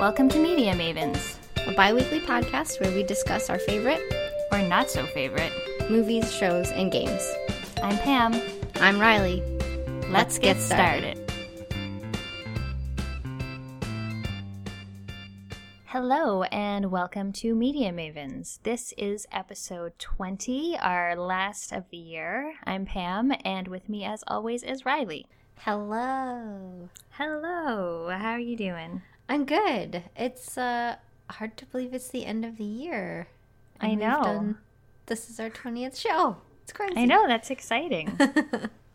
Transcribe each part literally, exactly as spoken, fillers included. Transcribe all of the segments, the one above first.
Welcome to Media Mavens, a bi-weekly podcast where we discuss our favorite, or not so favorite, movies, shows, and games. I'm Pam. I'm Riley. Let's, Let's get, get started. started. Hello and welcome to Media Mavens. This is episode twenty, our last of the year. I'm Pam, and with me as always is Riley. Hello. Hello. How are you doing? I'm good. It's uh, hard to believe it's the end of the year. And I know. We've done, this is our twentieth show. It's crazy. I know. That's exciting.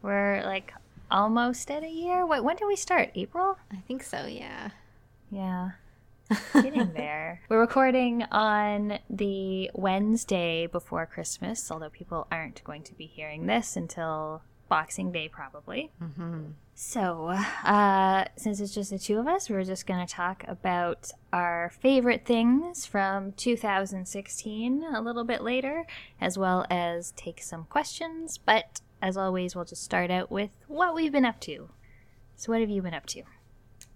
We're like almost at a year. Wait, when did we start? April? I think so, yeah. Yeah. Getting there. We're recording on the Wednesday before Christmas, although people aren't going to be hearing this until Boxing Day, probably. Mm-hmm. So, uh, since it's just the two of us, we're just going to talk about our favorite things from two thousand sixteen a little bit later, as well as take some questions. But as always, we'll just start out with what we've been up to. So what have you been up to?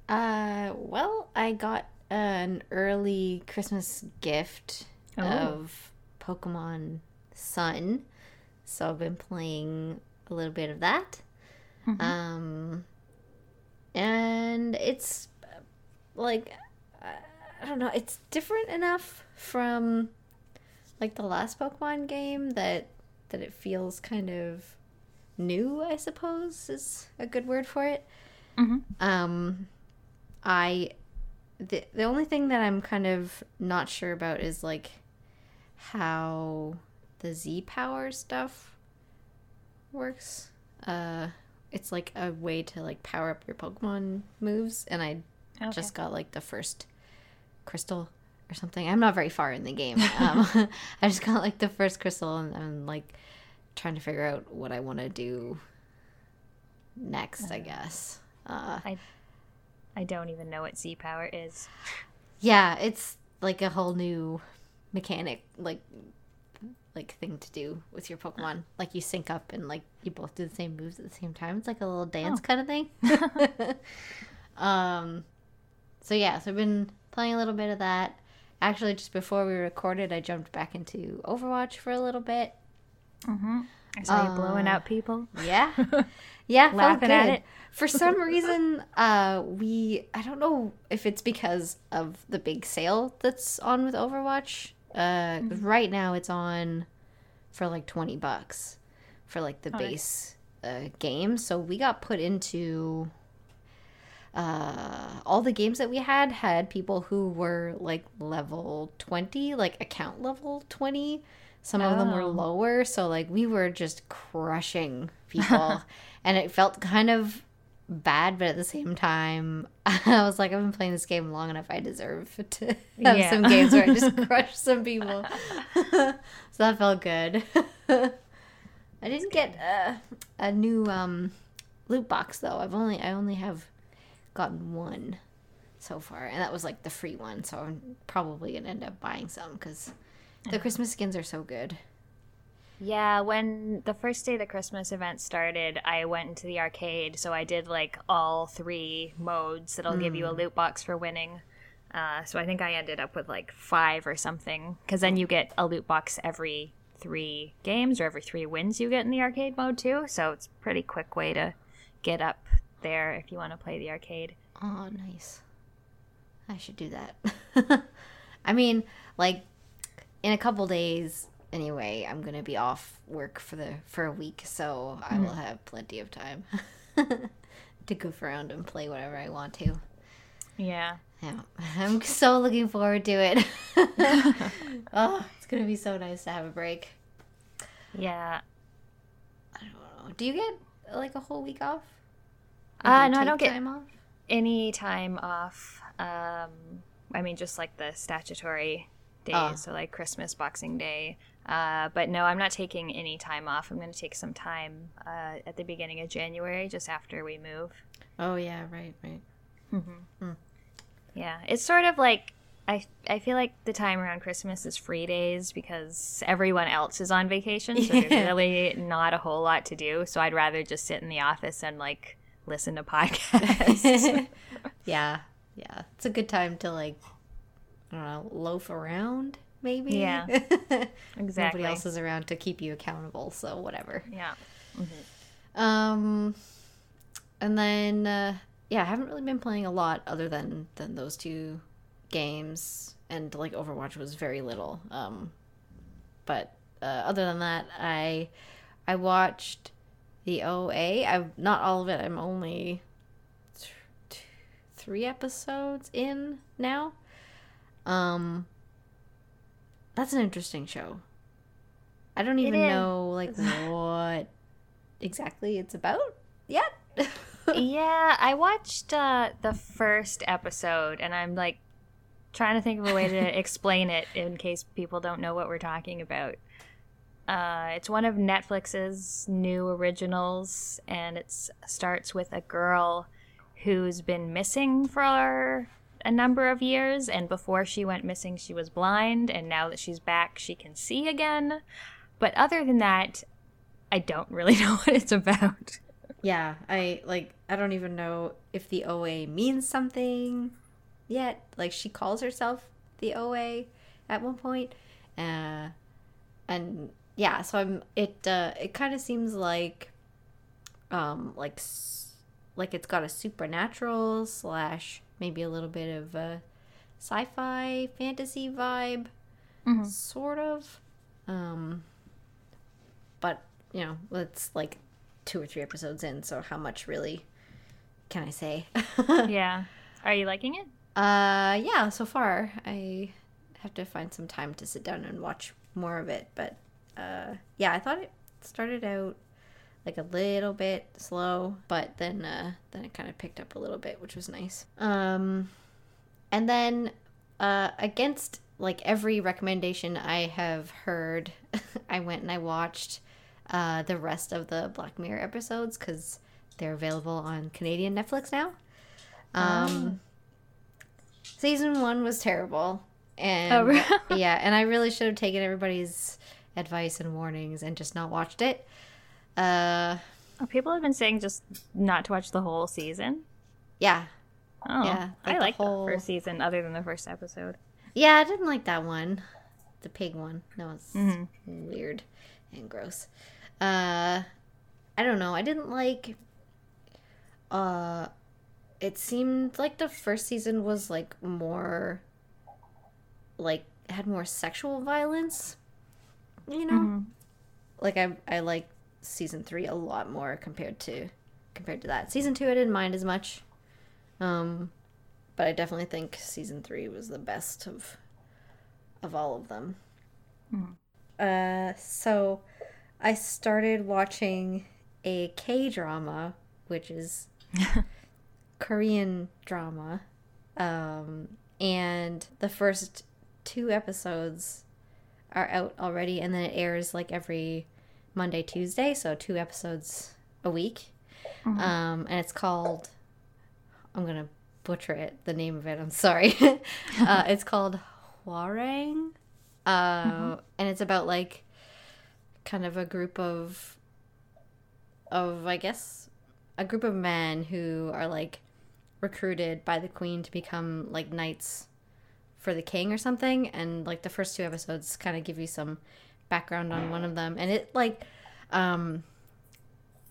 Uh, well, I got an early Christmas gift oh. of Pokémon Sun. So I've been playing a little bit of that. Mm-hmm. Um, and it's like, I don't know, it's different enough from like the last Pokemon game that, that it feels kind of new, I suppose is a good word for it. Mm-hmm. Um, I, the, the only thing that I'm kind of not sure about is like how the Z power stuff works. Uh, it's like a way to like power up your Pokemon moves, and I okay. just got like the first crystal or something. I'm not very far in the game. Um, I just got like the first crystal, and I'm like trying to figure out what I want to do next. I guess. Uh, I I don't even know what Z power is. Yeah, it's like a whole new mechanic, like. like thing to do with your Pokemon. Like you sync up and like you both do the same moves at the same time. It's like a little dance oh. kind of thing. um so yeah, so I've been playing a little bit of that. Actually, just before we recorded, I jumped back into Overwatch for a little bit. Mm-hmm. I saw uh, you blowing out people. Yeah. Yeah, laughing at it. For some reason, uh we I don't know if it's because of the big sale that's on with Overwatch. Uh, mm-hmm. Right now it's on for like twenty bucks for like the oh, base nice. uh, game. So we got put into uh, all the games that we had had people who were like level twenty, like account level twenty. Some oh. of them were lower. So like we were just crushing people and it felt kind of bad, but at the same time I was like, I've been playing this game long enough, I deserve to have yeah. some games where I just crush some people. So that felt good. I didn't get uh, a new um loot box though. I've only I only have gotten one so far, and that was like the free one, so I'm probably gonna end up buying some because the Christmas skins are so good. Yeah, when the first day the Christmas event started, I went into the arcade, so I did, like, all three modes that'll mm. give you a loot box for winning. Uh, so I think I ended up with, like, five or something, because then you get a loot box every three games, or every three wins you get in the arcade mode, too. So it's a pretty quick way to get up there if you want to play the arcade. Oh, nice. I should do that. I mean, like, in a couple days anyway, I'm gonna be off work for the for a week, so I will have plenty of time to goof around and play whatever I want to. Yeah, yeah, I'm so looking forward to it. Oh, it's gonna be so nice to have a break. Yeah, I don't know. Do you get like a whole week off? Uh, no, I don't get time off? any time off. Um, I mean, just like the statutory days, oh. so like Christmas, Boxing Day. Uh, but no, I'm not taking any time off. I'm going to take some time uh, at the beginning of January, just after we move. Oh, yeah, right, right. Mm-hmm. Mm. Yeah, it's sort of like, I, I feel like the time around Christmas is free days because everyone else is on vacation, so yeah. there's really not a whole lot to do. So I'd rather just sit in the office and, like, listen to podcasts. Yeah, Yeah, it's a good time to, like, I don't know, loaf around, maybe? Yeah, exactly. Nobody else is around to keep you accountable, so whatever. Yeah. Mm-hmm. Um, and then, uh, yeah, I haven't really been playing a lot other than, than those two games, and, like, Overwatch was very little. Um, but uh, other than that, I I watched The O A. I've not all of it. I'm only th- th- three episodes in now. Um, that's an interesting show. I don't even know, like, what exactly it's about yet. Yeah, I watched uh, the first episode, and I'm, like, trying to think of a way to explain it in case people don't know what we're talking about. Uh, it's one of Netflix's new originals, and it starts with a girl who's been missing for a number of years, and before she went missing she was blind, and now that she's back she can see again. But other than that, I don't really know what it's about. Yeah, I like I don't even know if the O A means something yet. Like, she calls herself the O A at one point. Uh and yeah, so I'm it uh it kind of seems like um like like it's got a supernatural slash maybe a little bit of a sci-fi fantasy vibe, mm-hmm. sort of. Um, but, you know, it's like two or three episodes in, so how much really can I say? Yeah. Are you liking it? Uh, yeah, so far. I have to find some time to sit down and watch more of it. But, uh, yeah, I thought it started out like a little bit slow, but then uh, then it kind of picked up a little bit, which was nice. Um, and then uh, against, like, every recommendation I have heard, I went and I watched uh, the rest of the Black Mirror episodes because they're available on Canadian Netflix now. Um, oh. Season one was terrible. And, oh, really? Yeah, and I really should have taken everybody's advice and warnings and just not watched it. Uh, oh, people have been saying just not to watch the whole season. Yeah. Oh, yeah, like I like the, whole... the first season other than the first episode. Yeah, I didn't like that one. The pig one. That was mm-hmm. weird and gross. Uh, I don't know. I didn't like... Uh, it seemed like the first season was, like, more... Like, had more sexual violence. You know? Mm-hmm. Like, I, I like... season three a lot more compared to compared to that. Season two I didn't mind as much, um but I definitely think season three was the best of of all of them. mm. Uh so I started watching a K-drama, which is Korean drama, um and the first two episodes are out already, and then it airs like every Monday, Tuesday, so two episodes a week. Mm-hmm. Um, and it's called, I'm going to butcher it, the name of it, I'm sorry. uh, it's called Hwarang, uh, mm-hmm. and it's about, like, kind of a group of, of, I guess, a group of men who are, like, recruited by the queen to become, like, knights for the king or something, and, like, the first two episodes kind of give you some background on one of them, and it, like, um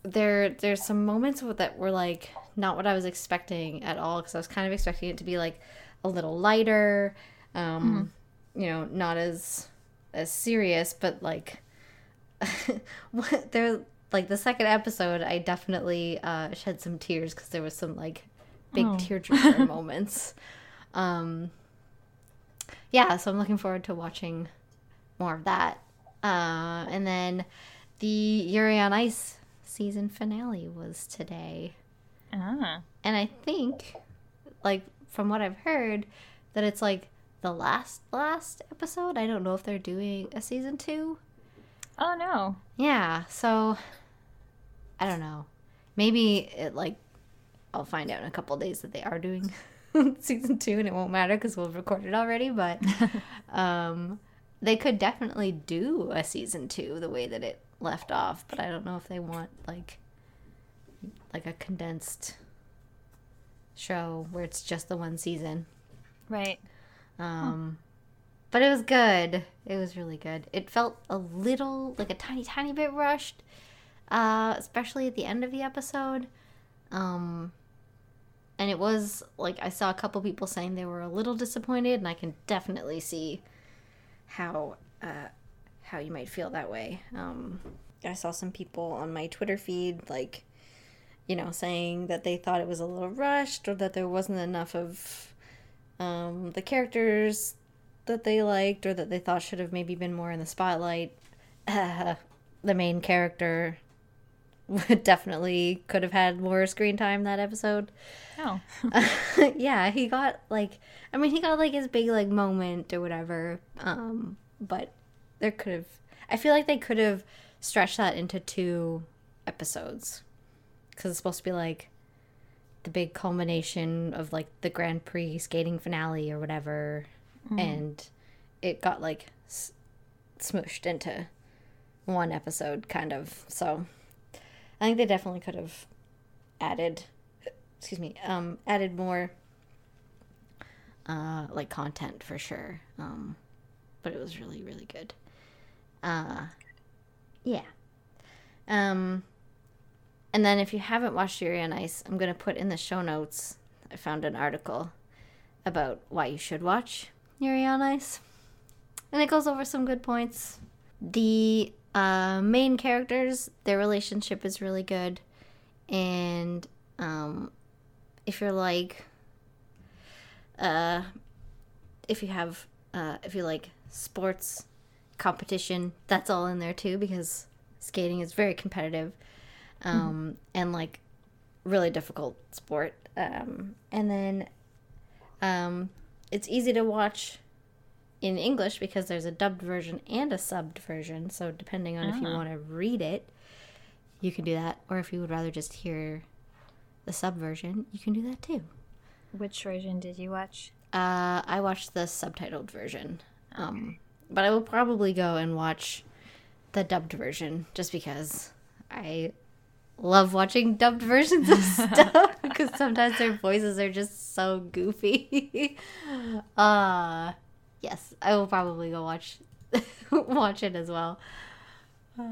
there there's some moments that were, like, not what I was expecting at all, because I was kind of expecting it to be, like, a little lighter, um mm-hmm. you know, not as as serious, but, like, what there like the second episode I definitely uh shed some tears because there was some, like, big oh. tearjerker moments. Um yeah, so I'm looking forward to watching more of that. Uh, and then the Yuri on Ice season finale was today. Ah. And I think, like, from what I've heard, that it's, like, the last, last episode. I don't know if they're doing a season two. Oh, no. Yeah, so, I don't know. Maybe, it like, I'll find out in a couple of days that they are doing season two, and it won't matter because we'll record it already, but, um... they could definitely do a season two the way that it left off, but I don't know if they want, like, like a condensed show where it's just the one season. Right. Um, huh. But it was good. It was really good. It felt a little, like a tiny, tiny bit rushed, uh, especially at the end of the episode. Um, and it was, like, I saw a couple people saying they were a little disappointed, and I can definitely see how uh, how you might feel that way. Um, I saw some people on my Twitter feed, like, you know, saying that they thought it was a little rushed or that there wasn't enough of um, the characters that they liked or that they thought should have maybe been more in the spotlight. Uh, the main character definitely could have had more screen time that episode. Oh. uh, yeah, he got, like, I mean, he got, like, his big, like, moment or whatever, um, but there could have, I feel like they could have stretched that into two episodes, because it's supposed to be, like, the big culmination of, like, the Grand Prix skating finale or whatever, mm. and it got, like, s- smooshed into one episode, kind of, so I think they definitely could have added, excuse me, um, added more, uh, like, content for sure. Um, but it was really, really good. Uh, yeah. Um, and then if you haven't watched Yuri on Ice, I'm going to put in the show notes, I found an article about why you should watch Yuri on Ice. And it goes over some good points. The Uh, main characters, their relationship is really good, and um, if you're like, uh, if you have, uh, if you like sports competition, that's all in there too, because skating is very competitive, um, mm-hmm. and like really difficult sport, um, and then um, it's easy to watch in English because there's a dubbed version and a subbed version, so depending on oh. if you want to read it, you can do that, or if you would rather just hear the sub version, you can do that too. Which version did you watch? Uh, I watched the subtitled version, okay. um, but I will probably go and watch the dubbed version just because I love watching dubbed versions of stuff because sometimes their voices are just so goofy. uh... Yes, I will probably go watch watch it as well. Uh,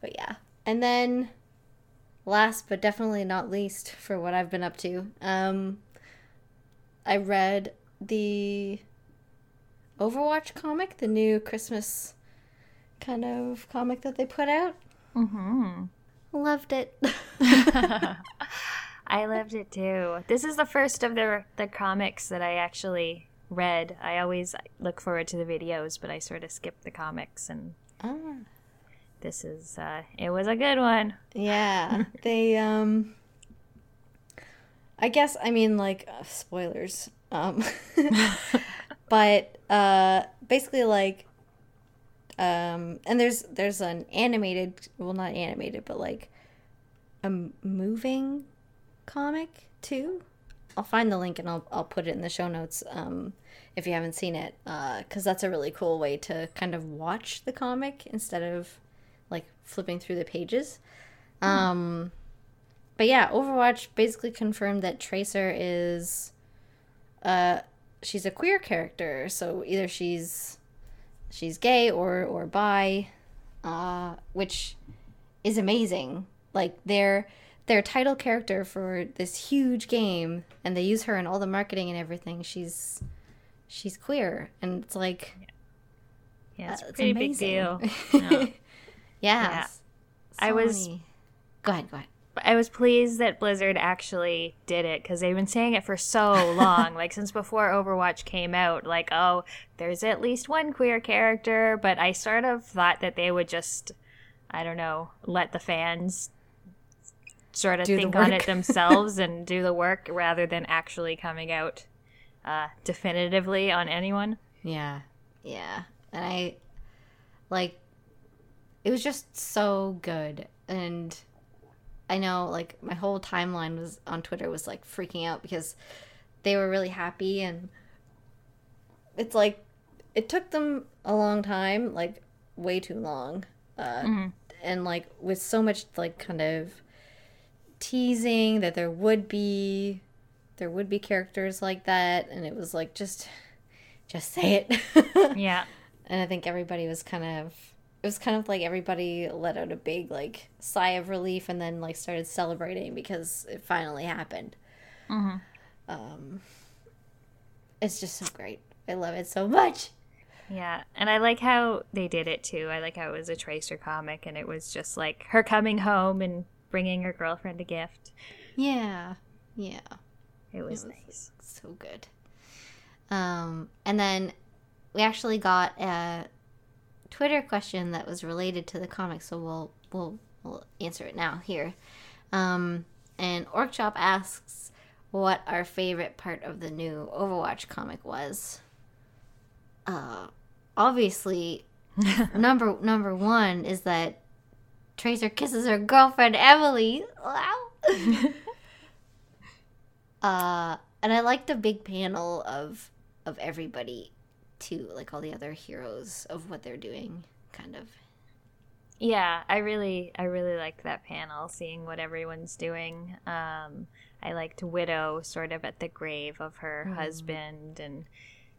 but yeah. And then, last but definitely not least for what I've been up to, um, I read the Overwatch comic, the new Christmas kind of comic that they put out. Mm-hmm. Loved it. I loved it too. This is the first of the the comics that I actually read. I always look forward to the videos, but I sort of skip the comics, and ah. this is uh it was a good one. Yeah. They um I guess I mean like uh, spoilers um but uh basically like um and there's there's an animated, well not animated, but like a moving comic too. I'll find the link and I'll I'll put it in the show notes um, if you haven't seen it, because uh, that's a really cool way to kind of watch the comic instead of like flipping through the pages. Mm. Um, but yeah, Overwatch basically confirmed that Tracer is uh, she's a queer character, so either she's she's gay or or bi, uh, which is amazing. Like they're. Their title character for this huge game, and they use her in all the marketing and everything, she's she's queer, and it's like yeah, yeah it's uh, a pretty it's big deal. No. yes yeah. so I was many. go ahead go ahead I was pleased that Blizzard actually did it, because they've been saying it for so long, like since before Overwatch came out, like oh there's at least one queer character, but I sort of thought that they would just I don't know let the fans sort of do think on it themselves and do the work rather than actually coming out uh, definitively on anyone. Yeah. Yeah. And I, like, it was just so good. And I know, like, my whole timeline was on Twitter was, like, freaking out because they were really happy. And it's, like, it took them a long time, like, way too long. Uh, mm-hmm. And, like, with so much, like, kind of teasing that there would be there would be characters like that, and it was like, just just say it. Yeah. And I think everybody was kind of, it was kind of like everybody let out a big, like, sigh of relief and then, like, started celebrating because it finally happened. Mm-hmm. Um, it's just so great. I love it so much. Yeah, and I like how they did it, too. I like how it was a Tracer comic, and it was just, like, her coming home and bringing her girlfriend a gift. Yeah, yeah. It was, it was nice. So good. Um, and then we actually got a Twitter question that was related to the comic, so we'll we'll, we'll answer it now here. Um, and Orkchop asks what our favorite part of the new Overwatch comic was. Uh, obviously, number number one is that Tracer kisses her girlfriend Emily. Wow. uh, and I like the big panel of of everybody too, like all the other heroes of what they're doing, kind of. Yeah, I really, I really liked that panel, seeing what everyone's doing. Um, I liked Widow sort of at the grave of her mm. husband, and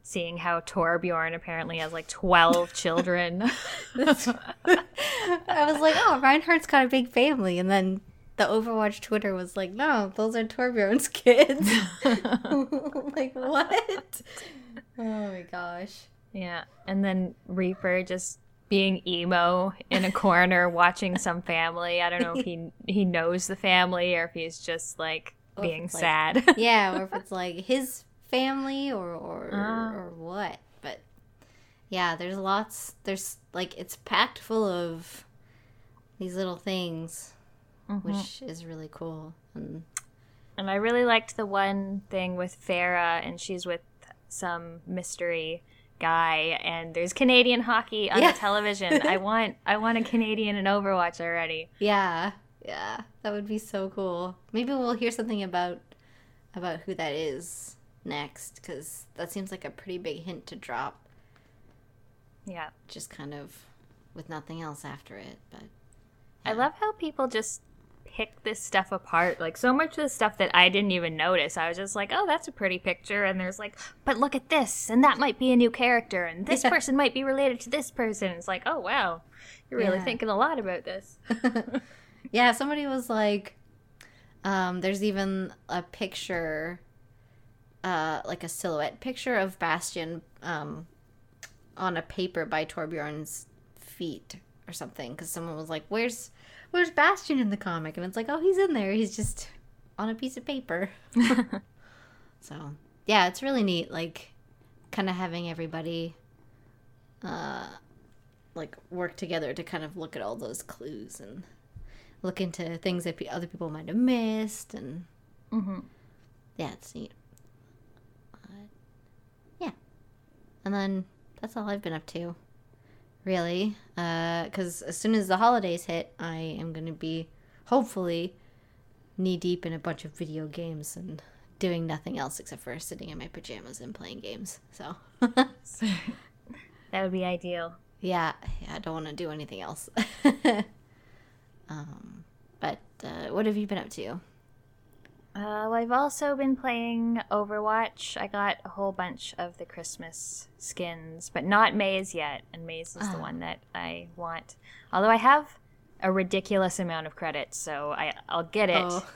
seeing how Torbjorn apparently has like twelve children. I was like, oh, Reinhardt's got a big family, and then the Overwatch Twitter was like, no, those are Torbjorn's kids. Like, what? Oh my gosh. Yeah, and then Reaper just being emo in a corner watching some family. I don't know if he he knows the family or if he's just like being like, sad. Yeah, or if it's like his family or or, uh. or what. But yeah, there's lots. There's like, it's packed full of these little things, mm-hmm. which is really cool. And, and I really liked the one thing with Pharah, and she's with some mystery guy, and there's Canadian hockey on yeah. the television. I want I want a Canadian in Overwatch already. Yeah. Yeah. That would be so cool. Maybe we'll hear something about about who that is next, because that seems like a pretty big hint to drop. Yeah. Just kind of with nothing else after it. But yeah. I love how people just pick this stuff apart, like so much of the stuff that I didn't even notice. I was just like, oh, that's a pretty picture, and there's like, but look at this, and that might be a new character, and this yeah. person might be related to this person. It's like, oh wow, you're really yeah. thinking a lot about this. Yeah, somebody was like, um there's even a picture, uh like a silhouette picture of Bastion um on a paper by Torbjorn's feet or something, because someone was like, where's Where's Bastion in the comic? And it's like, oh, he's in there. He's just on a piece of paper. So, yeah, it's really neat, like, kind of having everybody, uh, like, work together to kind of look at all those clues and look into things that other people might have missed. And, mm-hmm. yeah, it's neat. But, yeah. And then that's all I've been up to. Really, because uh, as soon as the holidays hit, I am going to be, hopefully, knee-deep in a bunch of video games and doing nothing else except for sitting in my pajamas and playing games. So that would be ideal. Yeah, yeah, I don't want to do anything else. um, but uh, what have you been up to? Uh, well, I've also been playing Overwatch. I got a whole bunch of the Christmas skins, but not Maze yet, and Maze is uh. the one that I want. Although I have a ridiculous amount of credits, so I, I'll get it oh.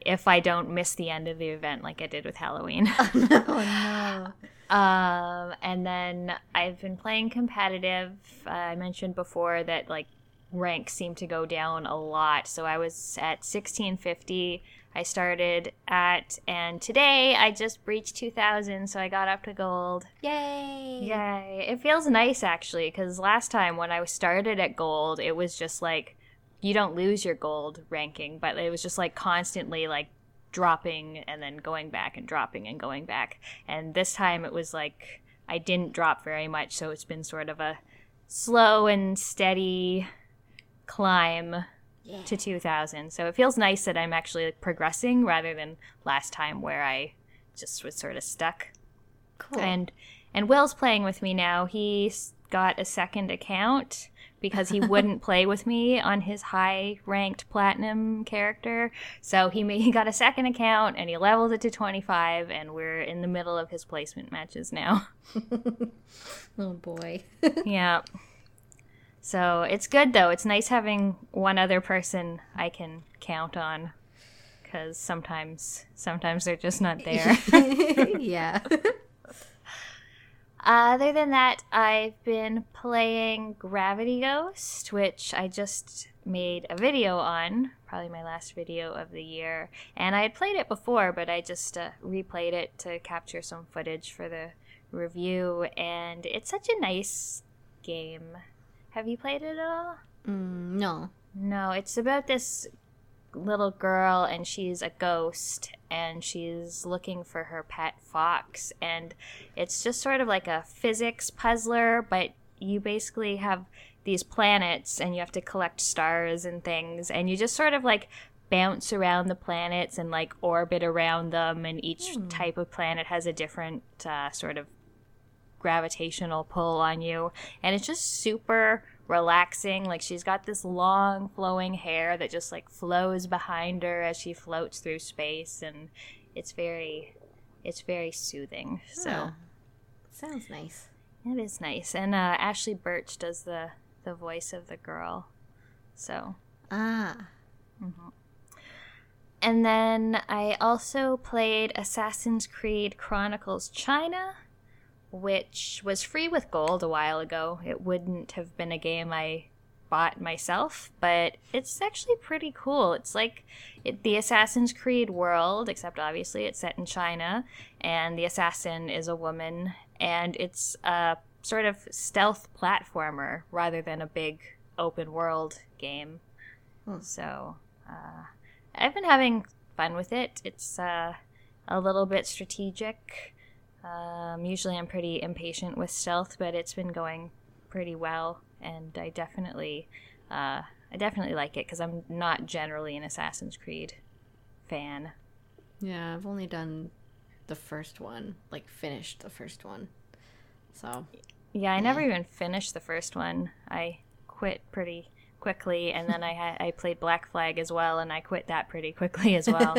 if I don't miss the end of the event like I did with Halloween. Oh, no. Um, and then I've been playing competitive. Uh, I mentioned before that, like, ranks seem to go down a lot, so I was at sixteen fifty I started at, and today I just breached two thousand, so I got up to gold. Yay! Yay. It feels nice, actually, because last time when I started at gold, it was just like, you don't lose your gold ranking, but it was just like constantly like dropping and then going back and dropping and going back. And this time it was like, I didn't drop very much, so it's been sort of a slow and steady climb. Yeah. To two thousand, so it feels nice that I'm actually like, progressing rather than last time where I just was sort of stuck. Cool. And and Will's playing with me now. He's got a second account because he wouldn't play with me on his high-ranked platinum character. So he made, he got a second account, and he leveled it to twenty-five, and we're in the middle of his placement matches now. Oh, boy. Yeah. So it's good, though. It's nice having one other person I can count on, because sometimes, sometimes they're just not there. Yeah. Other than that, I've been playing Gravity Ghost, which I just made a video on, probably my last video of the year. And I had played it before, but I just uh, replayed it to capture some footage for the review. And it's such a nice game. Have you played it at all? Mm, no. No, it's about this little girl, and she's a ghost, and she's looking for her pet fox, and it's just sort of like a physics puzzler, but you basically have these planets and you have to collect stars and things, and you just sort of like bounce around the planets and like orbit around them, and each mm. type of planet has a different uh, sort of gravitational pull on you, and it's just super relaxing. Like, she's got this long flowing hair that just like flows behind her as she floats through space, and it's very it's very soothing. So yeah. Sounds nice. It is nice. And uh Ashley Birch does the the voice of the girl. So ah mm-hmm. And then I also played Assassin's Creed Chronicles China, which was free with gold a while ago. It wouldn't have been a game I bought myself, but it's actually pretty cool. It's like it, the Assassin's Creed world, except obviously it's set in China, and the assassin is a woman, and it's a sort of stealth platformer rather than a big open world game. Hmm. So uh, I've been having fun with it. It's uh, a little bit strategic. Um, usually I'm pretty impatient with stealth, but it's been going pretty well, and I definitely, uh, I definitely like it, because I'm not generally an Assassin's Creed fan. Yeah, I've only done the first one, like finished the first one, so. Yeah, I never even finished the first one. I quit pretty quickly, and then I ha- I played Black Flag as well, and I quit that pretty quickly as well.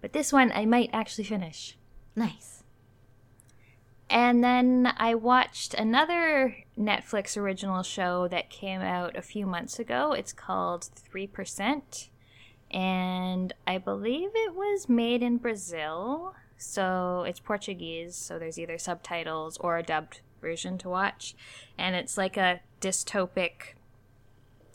But this one I might actually finish. Nice. And then I watched another Netflix original show that came out a few months ago. It's called three percent. And I believe it was made in Brazil. So it's Portuguese, so there's either subtitles or a dubbed version to watch. And it's like a dystopic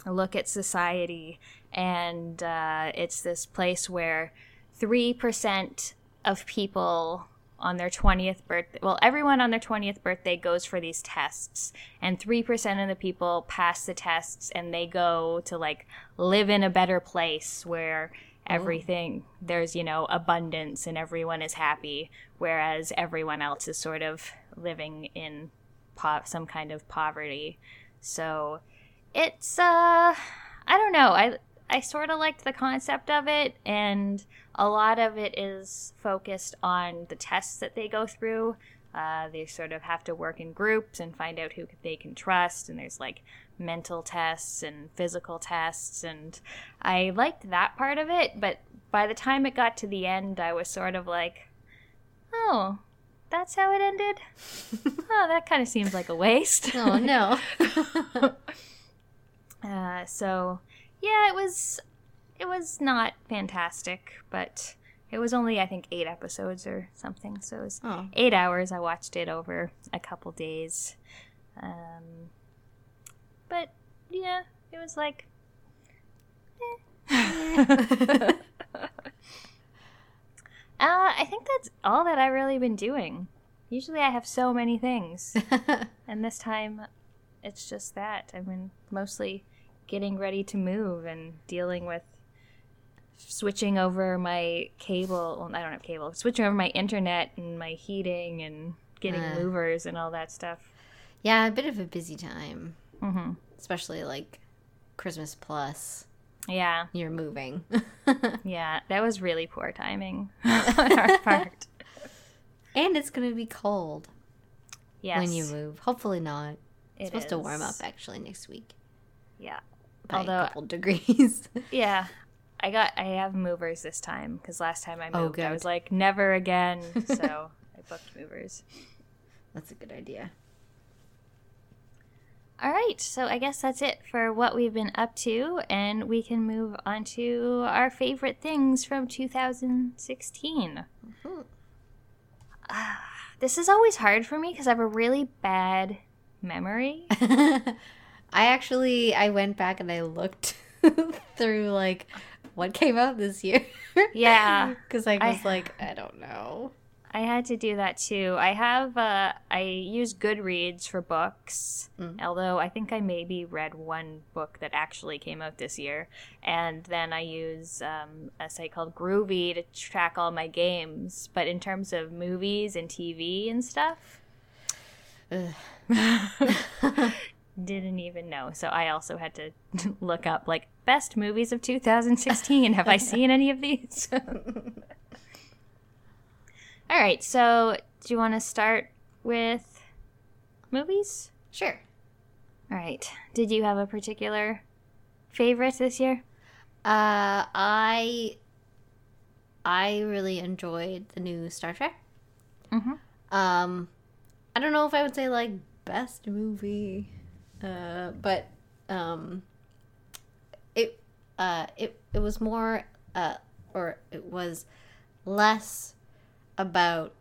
look at society. And uh, it's this place where three percent of people on their twentieth birthday, well, everyone on their twentieth birthday goes for these tests, and three percent of the people pass the tests, and they go to like live in a better place where everything, oh. there's, you know, abundance and everyone is happy, whereas everyone else is sort of living in po- some kind of poverty. So it's, uh, I don't know. I, I sort of liked the concept of it, and a lot of it is focused on the tests that they go through. Uh, they sort of have to work in groups and find out who they can trust, and there's like mental tests and physical tests, and I liked that part of it, but by the time it got to the end, I was sort of like, oh, that's how it ended? Oh, that kind of seems like a waste. Oh, no. uh, so... Yeah, it was it was not fantastic, but it was only, I think, eight episodes or something. So it was oh. eight hours. I watched it over a couple days. Um, but, yeah, it was like, eh. uh, I think that's all that I've really been doing. Usually I have so many things. And this time, it's just that. I've been mostly getting ready to move and dealing with switching over my cable. Well, I don't have cable. Switching over my internet and my heating and getting uh, movers and all that stuff. Yeah, a bit of a busy time. Mm-hmm. Especially like Christmas plus. Yeah. You're moving. Yeah, that was really poor timing on our part. And it's going to be cold. Yes. When you move. Hopefully not. It's supposed is. to warm up actually next week. Yeah. By Although, a couple degrees. Yeah. I got I have movers this time because last time I moved oh, I was like never again. So I booked movers. That's a good idea. All right, so I guess that's it for what we've been up to, and we can move on to our favorite things from two thousand sixteen. Mm-hmm. Uh, this is always hard for me because I have a really bad memory. I actually, I went back and I looked through, like, what came out this year. Yeah. Because I was I, like, I don't know. I had to do that too. I have, uh, I use Goodreads for books, mm. although I think I maybe read one book that actually came out this year. And then I use um, a site called Groovy to track all my games. But in terms of movies and T V and stuff, didn't even know. So I also had to look up, like, best movies of two thousand sixteen. Have I seen any of these? All right, so do you want to start with movies? Sure. All right. Did you have a particular favorite this year? Uh, I I really enjoyed the new Star Trek. Mm-hmm. Um, I don't know if I would say, like, best movie, uh, but um, it uh it it was more uh or it was less about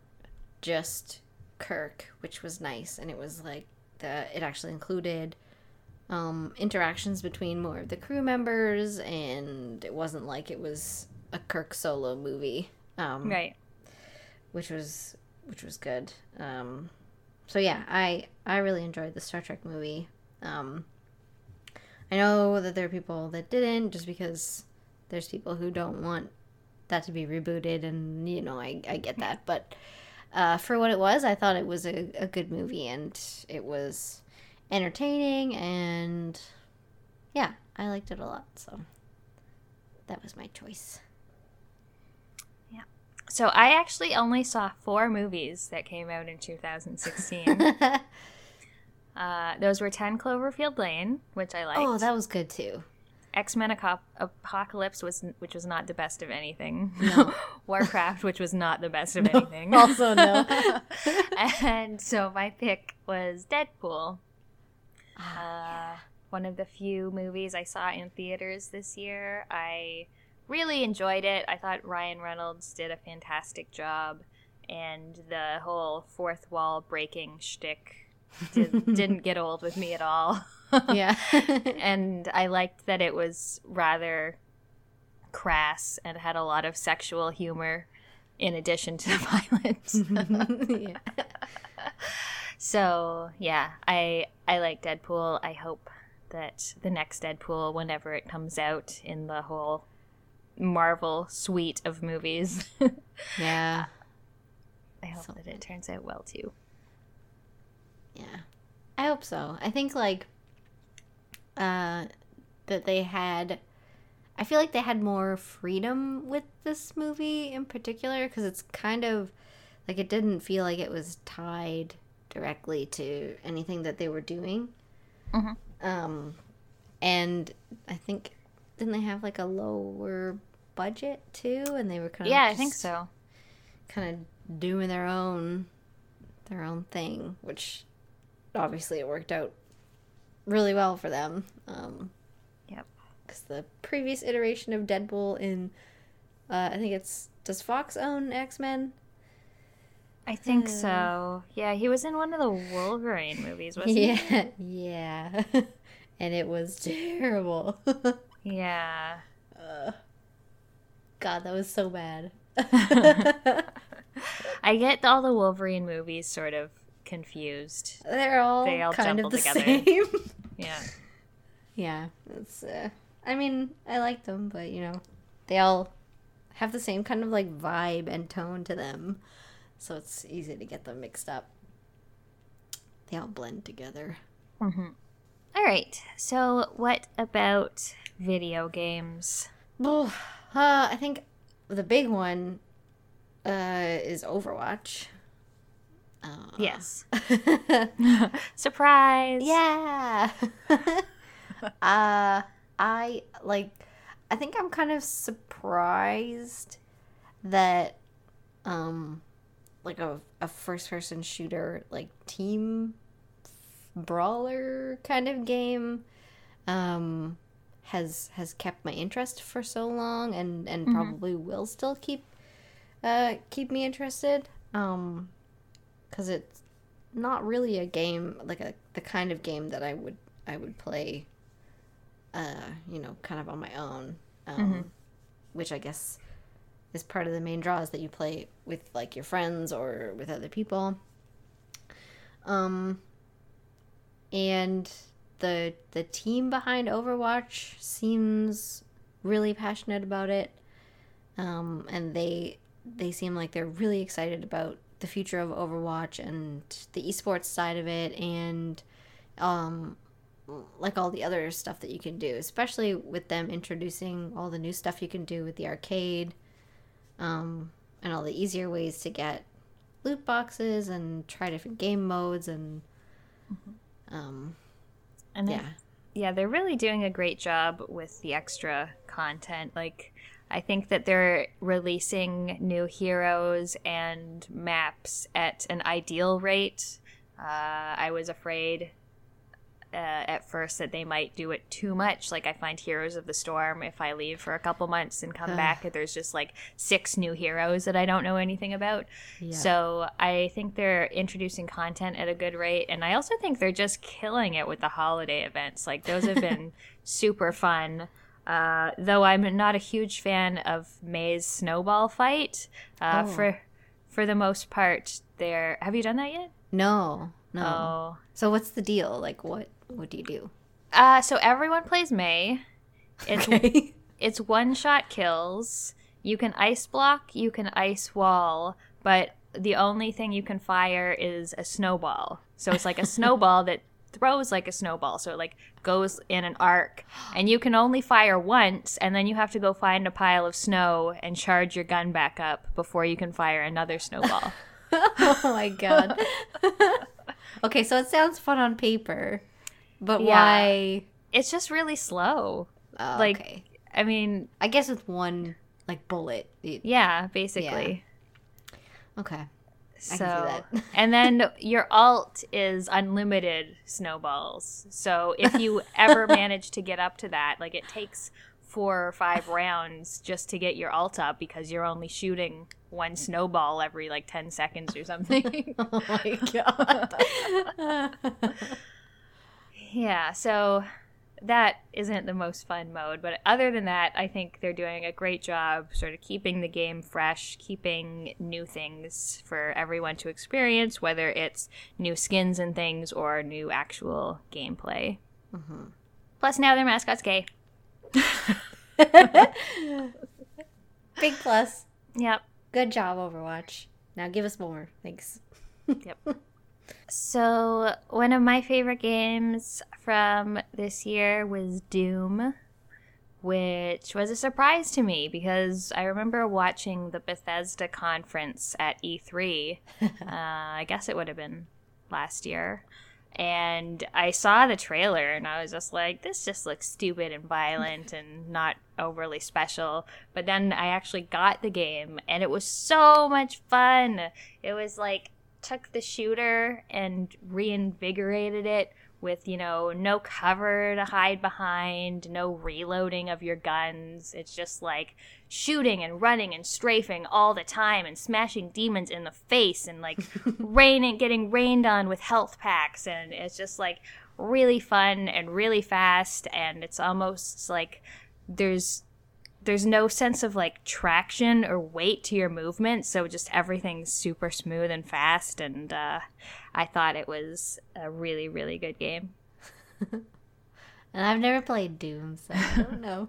just Kirk, which was nice, and it was like the it actually included um interactions between more of the crew members, and it wasn't like it was a Kirk solo movie, um right which was which was good. Um so yeah, I I really enjoyed the Star Trek movie. um I know that there are people that didn't, just because there's people who don't want that to be rebooted, and you know, I, I get that, but uh, for what it was, I thought it was a, a good movie, and it was entertaining, and yeah, I liked it a lot, so that was my choice. Yeah. So I actually only saw four movies that came out in two thousand sixteen. uh, those were ten Cloverfield Lane, which I liked. Oh, that was good too. X-Men Apocalypse, was, which was not the best of anything. No. Warcraft, which was not the best of no, anything. Also no. And so my pick was Deadpool. Oh, uh, yeah. One of the few movies I saw in theaters this year. I really enjoyed it. I thought Ryan Reynolds did a fantastic job. And the whole fourth wall breaking shtick did, didn't get old with me at all. Yeah. And I liked that it was rather crass and had a lot of sexual humor in addition to the violence. Yeah. So, yeah, I I like Deadpool. I hope that the next Deadpool, whenever it comes out in the whole Marvel suite of movies. Yeah. I hope so, that it turns out well, too. Yeah. I hope so. I think, like, Uh, that they had, I feel like they had more freedom with this movie in particular, because it's kind of, like, it didn't feel like it was tied directly to anything that they were doing. Mm-hmm. Um, and I think, didn't they have, like, a lower budget, too? And they were kind of Yeah, I think so. Kind of doing their own, their own thing, which obviously it worked out really well for them. Um, yep. Because the previous iteration of Deadpool in, uh, I think it's, does Fox own X-Men? I think uh, so. Yeah, he was in one of the Wolverine movies, wasn't yeah, he? Yeah, yeah. And it was terrible. Yeah. Uh, God, that was so bad. I get all the Wolverine movies sort of confused. They're all, they all kind of the together. Same. Yeah. Yeah. It's, uh, I mean, I like them, but, you know, they all have the same kind of, like, vibe and tone to them, so it's easy to get them mixed up. They all blend together. Mm-hmm. All right. So what about video games? Well, uh, I think the big one uh, is Overwatch. Uh, yes. Surprise. Yeah. uh, I like. I think I'm kind of surprised that, um, like a a first person shooter, like team brawler kind of game, um, has has kept my interest for so long, and and mm-hmm. probably will still keep, uh, keep me interested. Um, because it's not really a game like a the kind of game that I would I would play. Uh, you know, kind of on my own, um, mm-hmm. which I guess is part of the main draw, is that you play with, like, your friends or with other people. Um, and the the team behind Overwatch seems really passionate about it, um, and they they seem like they're really excited about the future of Overwatch and the esports side of it, and um. like all the other stuff that you can do, especially with them introducing all the new stuff you can do with the arcade, um, and all the easier ways to get loot boxes and try different game modes, and um, and then, yeah, yeah, they're really doing a great job with the extra content. Like, I think that they're releasing new heroes and maps at an ideal rate. Uh, I was afraid. Uh, at first that they might do it too much. Like, I find Heroes of the Storm, if I leave for a couple months and come Ugh. back, there's just like six new heroes that I don't know anything about. Yeah. So I think they're introducing content at a good rate, and I also think they're just killing it with the holiday events. Like, those have been super fun. Uh, though I'm not a huge fan of Maze Snowball Fight. Uh, oh. For for the most part, they're... Have you done that yet? No. No. Oh. So what's the deal? Like, what... What do you do? Uh, so everyone plays May. It's okay. It's one-shot kills. You can ice block, you can ice wall, but the only thing you can fire is a snowball. So it's like a snowball that throws like a snowball. So it like goes in an arc, and you can only fire once, and then you have to go find a pile of snow and charge your gun back up before you can fire another snowball. Oh my god. Okay, so it sounds fun on paper. But yeah. Why? It's just really slow. Oh, like, okay. I mean, I guess with one like bullet. It, yeah, basically. Yeah. Okay. So, I can see that. And then your alt is unlimited snowballs. So if you ever manage to get up to that, like, it takes four or five rounds just to get your alt up, because you're only shooting one snowball every like ten seconds or something. Oh my god. Yeah, so that isn't the most fun mode, but other than that, I think they're doing a great job sort of keeping the game fresh, keeping new things for everyone to experience, whether it's new skins and things or new actual gameplay. Mm-hmm. Plus, now their mascot's gay. Big plus. Yep. Good job, Overwatch. Now give us more. Thanks. Yep. So, one of my favorite games from this year was Doom, which was a surprise to me because I remember watching the Bethesda conference at E three. uh, I guess it would have been last year. And I saw the trailer, and I was just like, this just looks stupid and violent and not overly special. But then I actually got the game, and it was so much fun. It was like... took the shooter and reinvigorated it with, you know, no cover to hide behind, no reloading of your guns. It's just like shooting and running and strafing all the time and smashing demons in the face and like raining, getting rained on with health packs. And it's just like really fun and really fast. And it's almost like there's There's no sense of, like, traction or weight to your movement, so just everything's super smooth and fast, and uh, I thought it was a really, really good game. And I've never played Doom, so I don't know.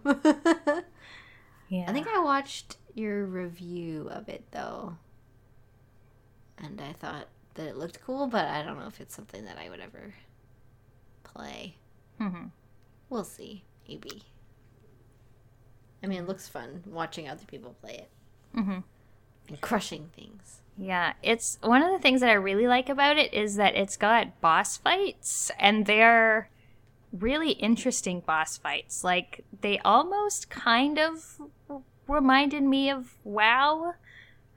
Yeah. I think I watched your review of it, though, and I thought that it looked cool, but I don't know if it's something that I would ever play. Mm-hmm. We'll see, maybe. I mean, it looks fun watching other people play it. Mm-hmm. and crushing things. Yeah, it's one of the things that I really like about it is that it's got boss fights, and they're really interesting boss fights. Like, they almost kind of reminded me of WoW,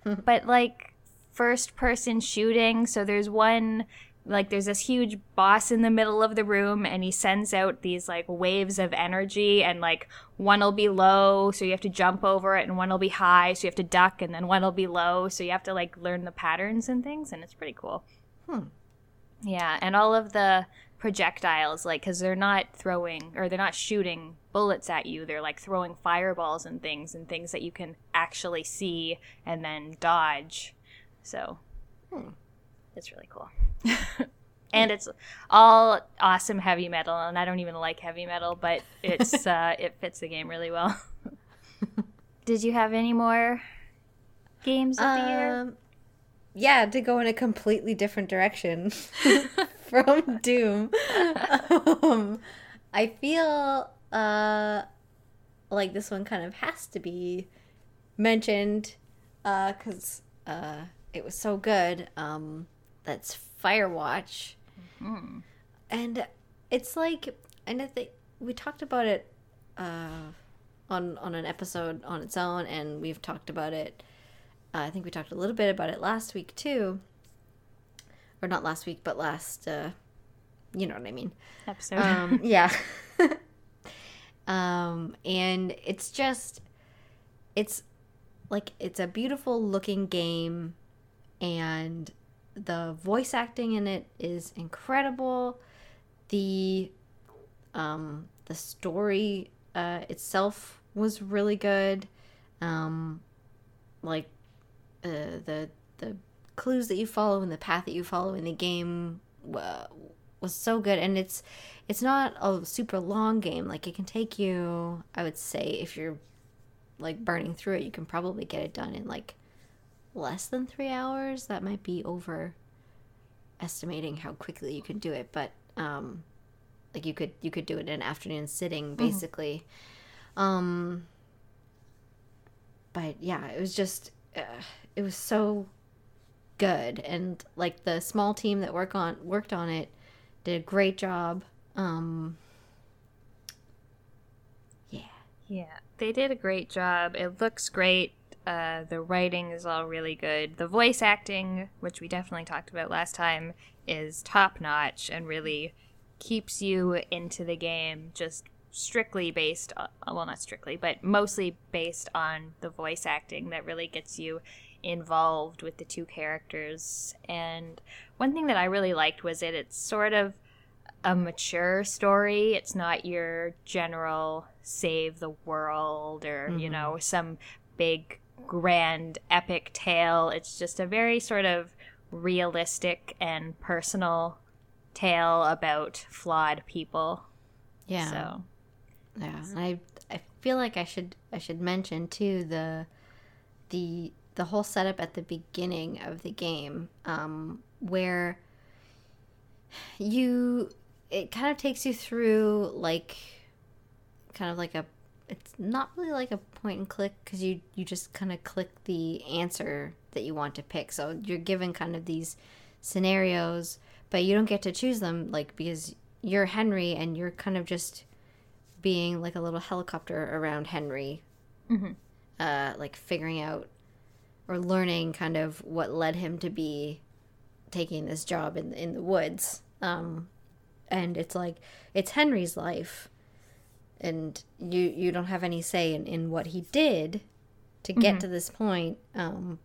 but like first person shooting. So there's one, like, there's this huge boss in the middle of the room, and he sends out these like waves of energy, and like one will be low, so you have to jump over it, and one will be high, so you have to duck, and then one will be low, so you have to like learn the patterns and things, and it's pretty cool. Hmm. Yeah, and all of the projectiles, like, because they're not throwing, or they're not shooting bullets at you, they're like throwing fireballs and things, and things that you can actually see and then dodge. So, hmm. It's really cool. And it's all awesome heavy metal, and I don't even like heavy metal, but it's uh, it fits the game really well. Did you have any more games of um, the year? Yeah, to go in a completely different direction from Doom. um, I feel uh, like this one kind of has to be mentioned because uh, uh, it was so good. Um, that's Firewatch. Mm-hmm. And it's like, and I think we talked about it uh, on on an episode on its own, and we've talked about it, uh, I think we talked a little bit about it last week too, or not last week, but last, uh, you know what I mean. Episode. Um, yeah. um, and it's just, it's like, it's a beautiful looking game, and the voice acting in it is incredible. The um, the story uh, itself was really good. Um, like uh, the the clues that you follow and the path that you follow in the game uh, was so good. And it's it's not a super long game. Like, it can take you, I would say, if you're like burning through it, you can probably get it done in like less than three hours. That might be overestimating how quickly you can do it, but um like you could you could do it in an afternoon sitting, basically. Mm-hmm. Um but yeah, it was just uh, it was so good, and like the small team that work on worked on it did a great job. um yeah yeah they did a great job. It looks great. Uh, the writing is all really good. The voice acting, which we definitely talked about last time, is top-notch and really keeps you into the game, just strictly based on, well, not strictly, but mostly based on the voice acting that really gets you involved with the two characters. And one thing that I really liked was that it's sort of a mature story. It's not your general save the world or, mm-hmm. you know, some big grand epic tale. It's just a very sort of realistic and personal tale about flawed people. Yeah. So yeah, and I I feel like I should I should mention too the the the whole setup at the beginning of the game, um, where you it kind of takes you through like kind of like a it's not really like a point and click, because you, you just kind of click the answer that you want to pick. So you're given kind of these scenarios, but you don't get to choose them, like, because you're Henry and you're kind of just being like a little helicopter around Henry. Mm-hmm. Uh, like figuring out or learning kind of what led him to be taking this job in, in the woods. Um, and it's like, it's Henry's life. And you, you don't have any say in, in what he did to get mm-hmm. to this point. Um,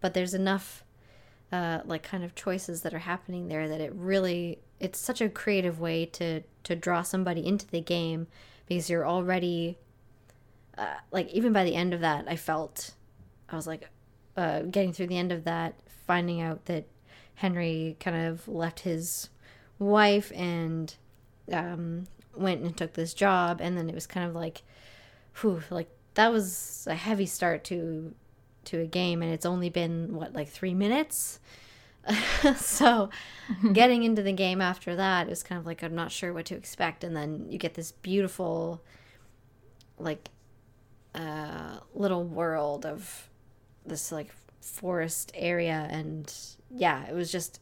but there's enough, uh, like, kind of choices that are happening there that it really... It's such a creative way to, to draw somebody into the game, because you're already... Uh, like, even by the end of that, I felt... I was, like, uh, getting through the end of that, finding out that Henry kind of left his wife and... Um, went and took this job, and then it was kind of like, whew, like that was a heavy start to to a game, and it's only been what, like three minutes. So getting into the game after that, it was kind of like, I'm not sure what to expect, and then you get this beautiful like uh little world of this like forest area, and yeah, it was just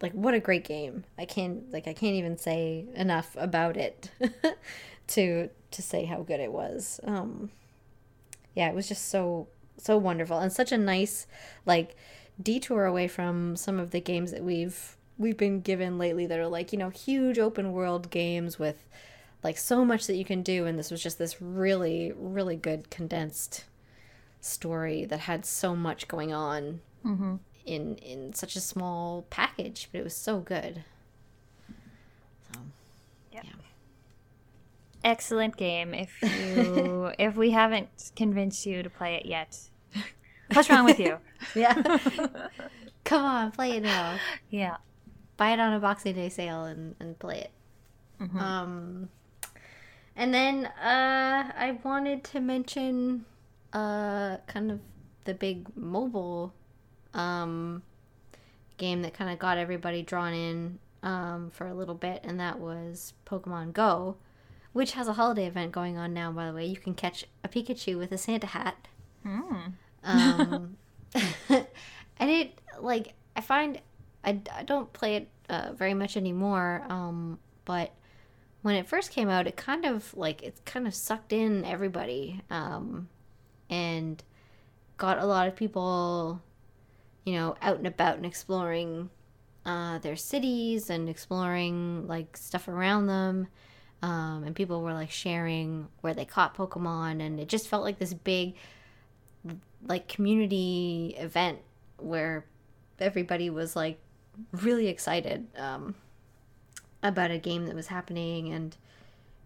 like, what a great game. I can't like I can't even say enough about it to to say how good it was. Um, yeah, it was just so so wonderful, and such a nice like detour away from some of the games that we've we've been given lately that are like, you know, huge open world games with like so much that you can do, and this was just this really, really good condensed story that had so much going on mm-hmm. in in such a small package, but it was so good. So, yep. yeah. Excellent game. If you if we haven't convinced you to play it yet, what's wrong with you? Yeah. Come on, play it now. Yeah. Buy it on a Boxing Day sale and, and play it. Mm-hmm. Um, and then uh, I wanted to mention uh, kind of the big mobile um, game that kind of got everybody drawn in um, for a little bit, and that was Pokémon Go, which has a holiday event going on now, by the way. You can catch a Pikachu with a Santa hat. Mm. Um, and it, like, I find, I, I don't play it uh, very much anymore, um, but when it first came out, it kind of, like, it kind of sucked in everybody, um, and got a lot of people, you know, out and about and exploring uh, their cities and exploring, like, stuff around them. Um, and people were, like, sharing where they caught Pokemon, and it just felt like this big, like, community event where everybody was, like, really excited um, about a game that was happening, and,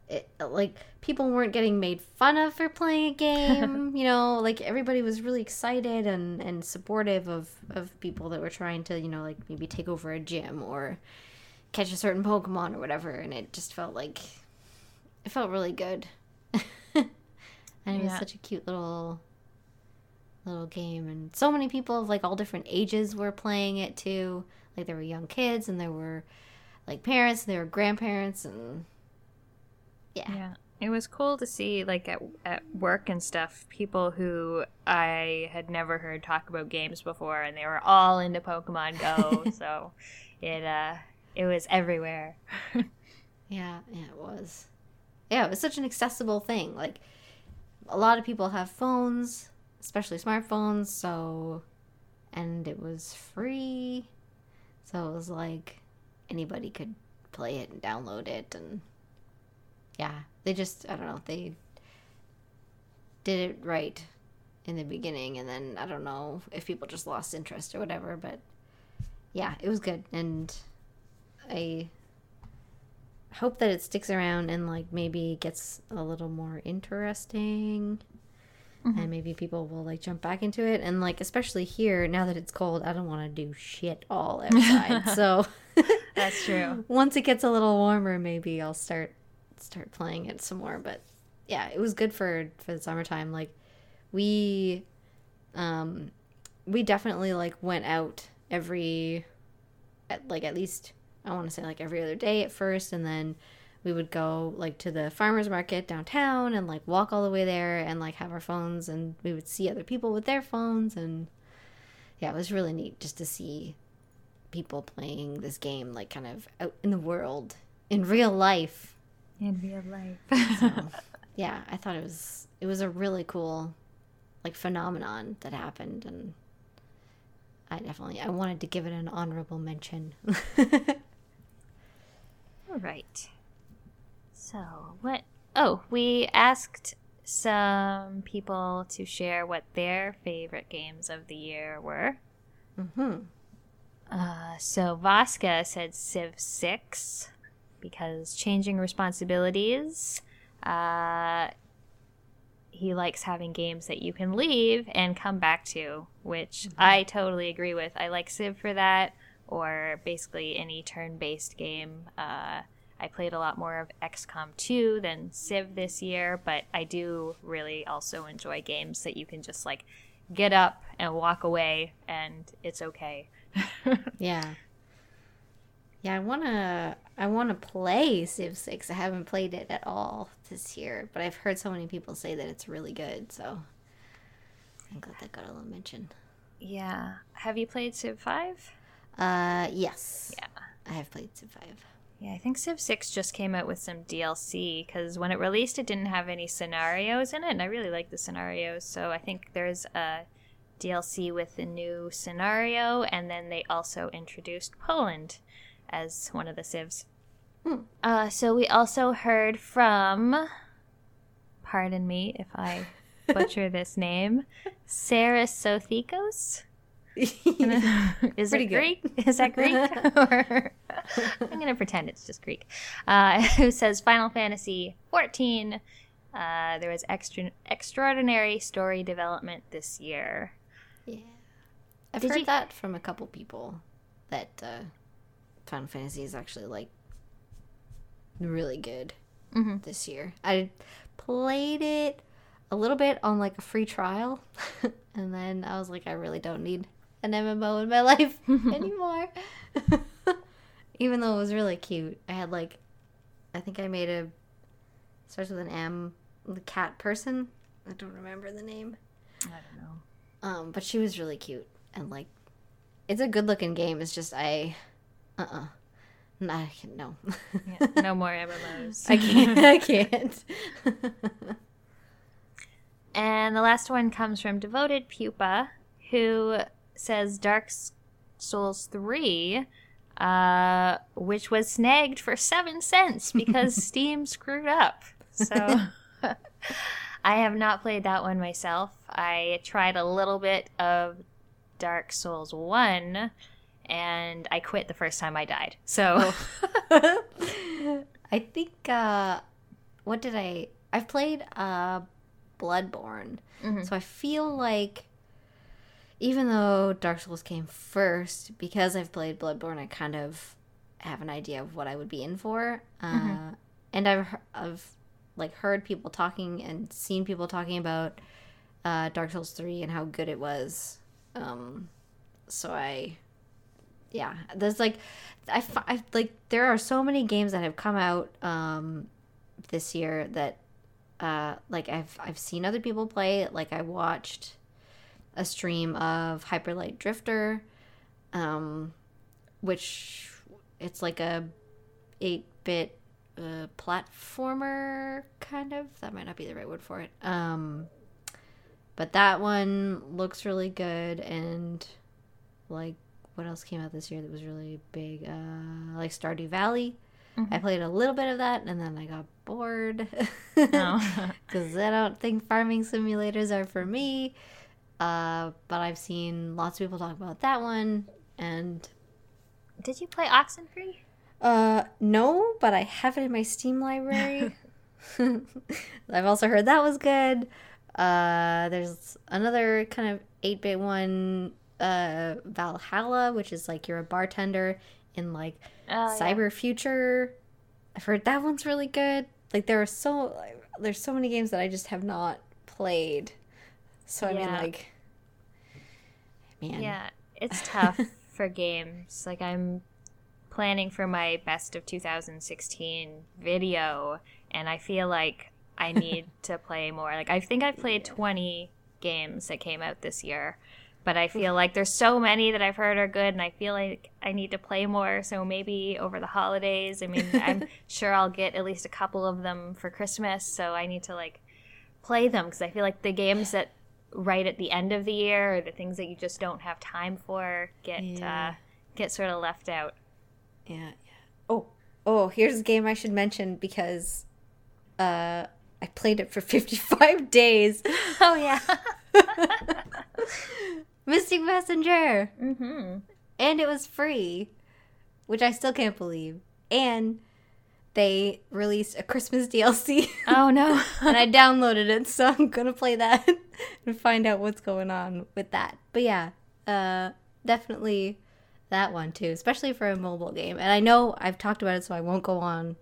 it, like, people weren't getting made fun of for playing a game, you know, like, everybody was really excited and, and supportive of, of people that were trying to, you know, like, maybe take over a gym or catch a certain Pokemon or whatever, and it just felt like... It felt really good. And yeah. It was such a cute little little game, and so many people of like all different ages were playing it too. Like there were young kids, and there were like parents, and there were grandparents, and yeah. Yeah. It was cool to see like at at work and stuff, people who I had never heard talk about games before, and they were all into Pokemon Go. So it uh It was everywhere. yeah, yeah, it was. Yeah, it was such an accessible thing. Like, a lot of people have phones, especially smartphones, so... And it was free. So it was like, anybody could play it and download it, and... Yeah, they just, I don't know, they did it right in the beginning, and then, I don't know, if people just lost interest or whatever, but... Yeah, it was good, and... I hope that it sticks around and like maybe gets a little more interesting mm-hmm. and maybe people will like jump back into it, and like especially here now that it's cold, I don't want to do shit all outside. So that's true. Once it gets a little warmer, maybe I'll start start playing it some more, but yeah, it was good for for the summertime. Like we um we definitely like went out every at, like at least I want to say like every other day at first, and then we would go like to the farmer's market downtown and like walk all the way there and like have our phones, and we would see other people with their phones, and yeah, it was really neat just to see people playing this game like kind of out in the world in real life. In real life. So, yeah, I thought it was it was a really cool like phenomenon that happened, and I definitely I wanted to give it an honorable mention. All right. So what? Oh, we asked some people to share what their favorite games of the year were. Mm-hmm. Uh, so Vasca said Civ Six because changing responsibilities. Uh, he likes having games that you can leave and come back to, which mm-hmm. I totally agree with. I like Civ for that, or basically any turn-based game. Uh, I played a lot more of X COM two than Civ this year, but I do really also enjoy games that you can just, like, get up and walk away, and it's okay. yeah. Yeah, I wanna, I wanna play Civ Six. I haven't played it at all this year, but I've heard so many people say that it's really good. So I'm glad that got a little mention. Yeah. Have you played Civ Five? Uh, yes. Yeah. I have played Civ Five. Yeah, I think Civ Six just came out with some D L C because when it released, it didn't have any scenarios in it, and I really like the scenarios. So I think there's a D L C with a new scenario, and then they also introduced Poland as one of the civs. Hmm. Uh, so we also heard from, pardon me if I butcher this name, Sarah Sothikos? Is it Greek? Is that Greek? Or, I'm going to pretend it's just Greek. Uh, who says Final Fantasy fourteen, uh, there was extra extraordinary story development this year. Yeah. I've Did heard you... that from a couple people, that uh, Final Fantasy is actually like really good mm-hmm. this year. I played it a little bit on like a free trial, and then I was like, I really don't need an M M O in my life anymore. Even though it was really cute. I had like, I think I made a, starts with an M, the cat person. I don't remember the name. I don't know. Um, but she was really cute, and like, it's a good looking game. It's just I, uh-uh. Nah, no. Yeah, no more M M Os. I can't. I can't. And the last one comes from Devoted Pupa, who says Dark Souls three, uh, which was snagged for seven cents because Steam screwed up. So I have not played that one myself. I tried a little bit of Dark Souls one, and I quit the first time I died. So I think, uh, what did I... I've played... Uh, Bloodborne. Mm-hmm. So I feel like even though Dark Souls came first, because I've played Bloodborne, I kind of have an idea of what I would be in for. Uh, mm-hmm. And I've, I've like heard people talking and seen people talking about uh, Dark Souls three and how good it was. Um, so I, yeah, there's like, I, I like there are so many games that have come out um, this year that Uh, like I've I've seen other people play it. Like I watched a stream of Hyper Light Drifter, um, which it's like a eight-bit uh, platformer kind of. That might not be the right word for it. Um, but that one looks really good. And like what else came out this year that was really big? Uh, like Stardew Valley. Mm-hmm. I played a little bit of that, and then I got bored because oh. I don't think farming simulators are for me. Uh, but I've seen lots of people talk about that one. And did you play Oxenfree? Uh, no, but I have it in my Steam library. I've also heard that was good. Uh, there's another kind of eight-bit one, uh, Valhalla, which is like you're a bartender in like oh, cyber yeah. future. I've heard that one's really good. Like there are so there's so many games that I just have not played. So I yeah. mean, like, man, yeah, it's tough for games. Like I'm planning for my best of two thousand sixteen video, and I feel like I need to play more. Like I think I've played twenty games that came out this year. But I feel like there's so many that I've heard are good, and I feel like I need to play more. So maybe over the holidays, I mean, I'm sure I'll get at least a couple of them for Christmas. So I need to, like, play them, because I feel like the games that right at the end of the year, or the things that you just don't have time for, get yeah. uh, get sort of left out. Yeah, yeah. Oh, oh, here's a game I should mention, because uh, I played it for fifty-five days. Oh, yeah. Mystic Messenger, mm-hmm. and it was free, which I still can't believe. And they released a Christmas D L C. Oh no! And I downloaded it, so I'm gonna play that and find out what's going on with that. But yeah, uh, definitely that one too, especially for a mobile game. And I know I've talked about it, so I won't go on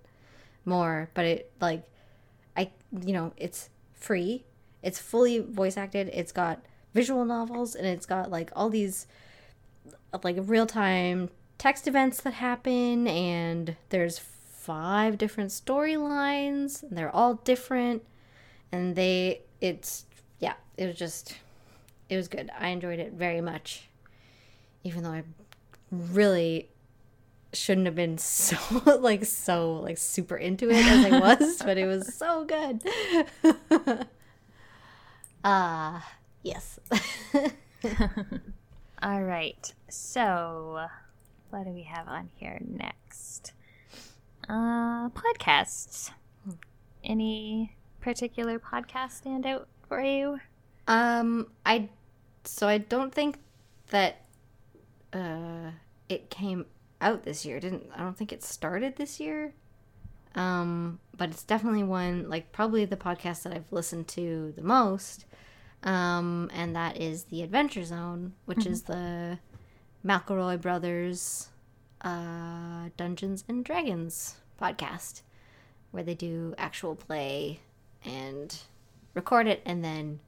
more. But it like, I you know, it's free. It's fully voice acted. It's got visual novels, and it's got like all these like real-time text events that happen, and there's five different storylines, and they're all different, and they it's yeah it was just it was good. I enjoyed it very much, even though I really shouldn't have been so like so like super into it as I was, but it was so good. Ah, uh, yes. All right. So, what do we have on here next? Uh, podcasts. Any particular podcast stand out for you? Um, I so I don't think that uh it came out this year. It didn't I don't think it started this year. Um, but it's definitely one, like, probably the podcast that I've listened to the most. Um, and that is The Adventure Zone, which mm-hmm. is the McElroy Brothers uh, Dungeons and Dragons podcast, where they do actual play and record it and then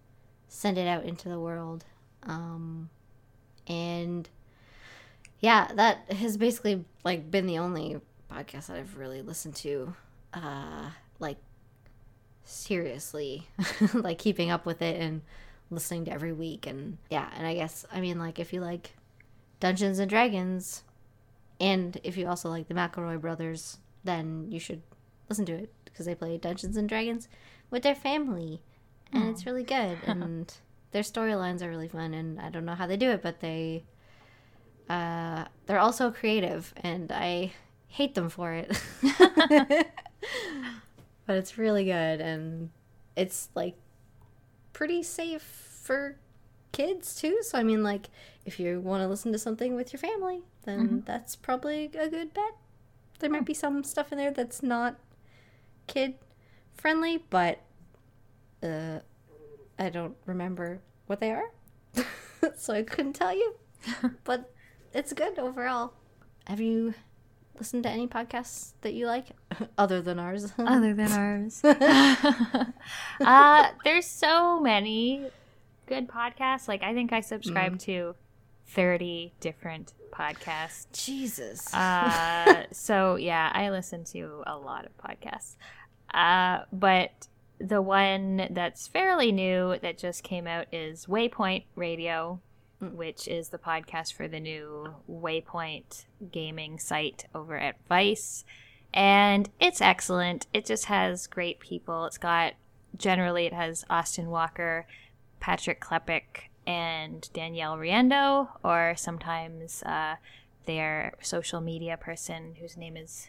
send it out into the world. Um, and yeah, that has basically, like, been the only podcast that I've really listened to, uh, like, seriously, like, keeping up with it and listening to every week. And yeah, and I guess, I mean, like, if you like Dungeons and Dragons, and if you also like the McElroy Brothers, then you should listen to it, because they play Dungeons and Dragons with their family, and oh. it's really good, and their storylines are really fun, and I don't know how they do it, but they, uh, they're also creative, and I hate them for it. But it's really good, and it's, like, pretty safe for kids, too. So, I mean, like, if you want to listen to something with your family, then mm-hmm. that's probably a good bet. There might be some stuff in there that's not kid-friendly, but uh, I don't remember what they are, so I couldn't tell you. But it's good overall. Have you listen to any podcasts that you like other than ours? Other than ours. Uh, there's so many good podcasts. Like, I think I subscribe mm. to thirty different podcasts. Jesus. Uh, so, yeah, I listen to a lot of podcasts. Uh, but the one that's fairly new that just came out is Waypoint Radio, which is the podcast for the new Waypoint gaming site over at Vice. And it's excellent. It just has great people. It's got, generally, it has Austin Walker, Patrick Klepek, and Danielle Riendo, or sometimes uh, their social media person, whose name is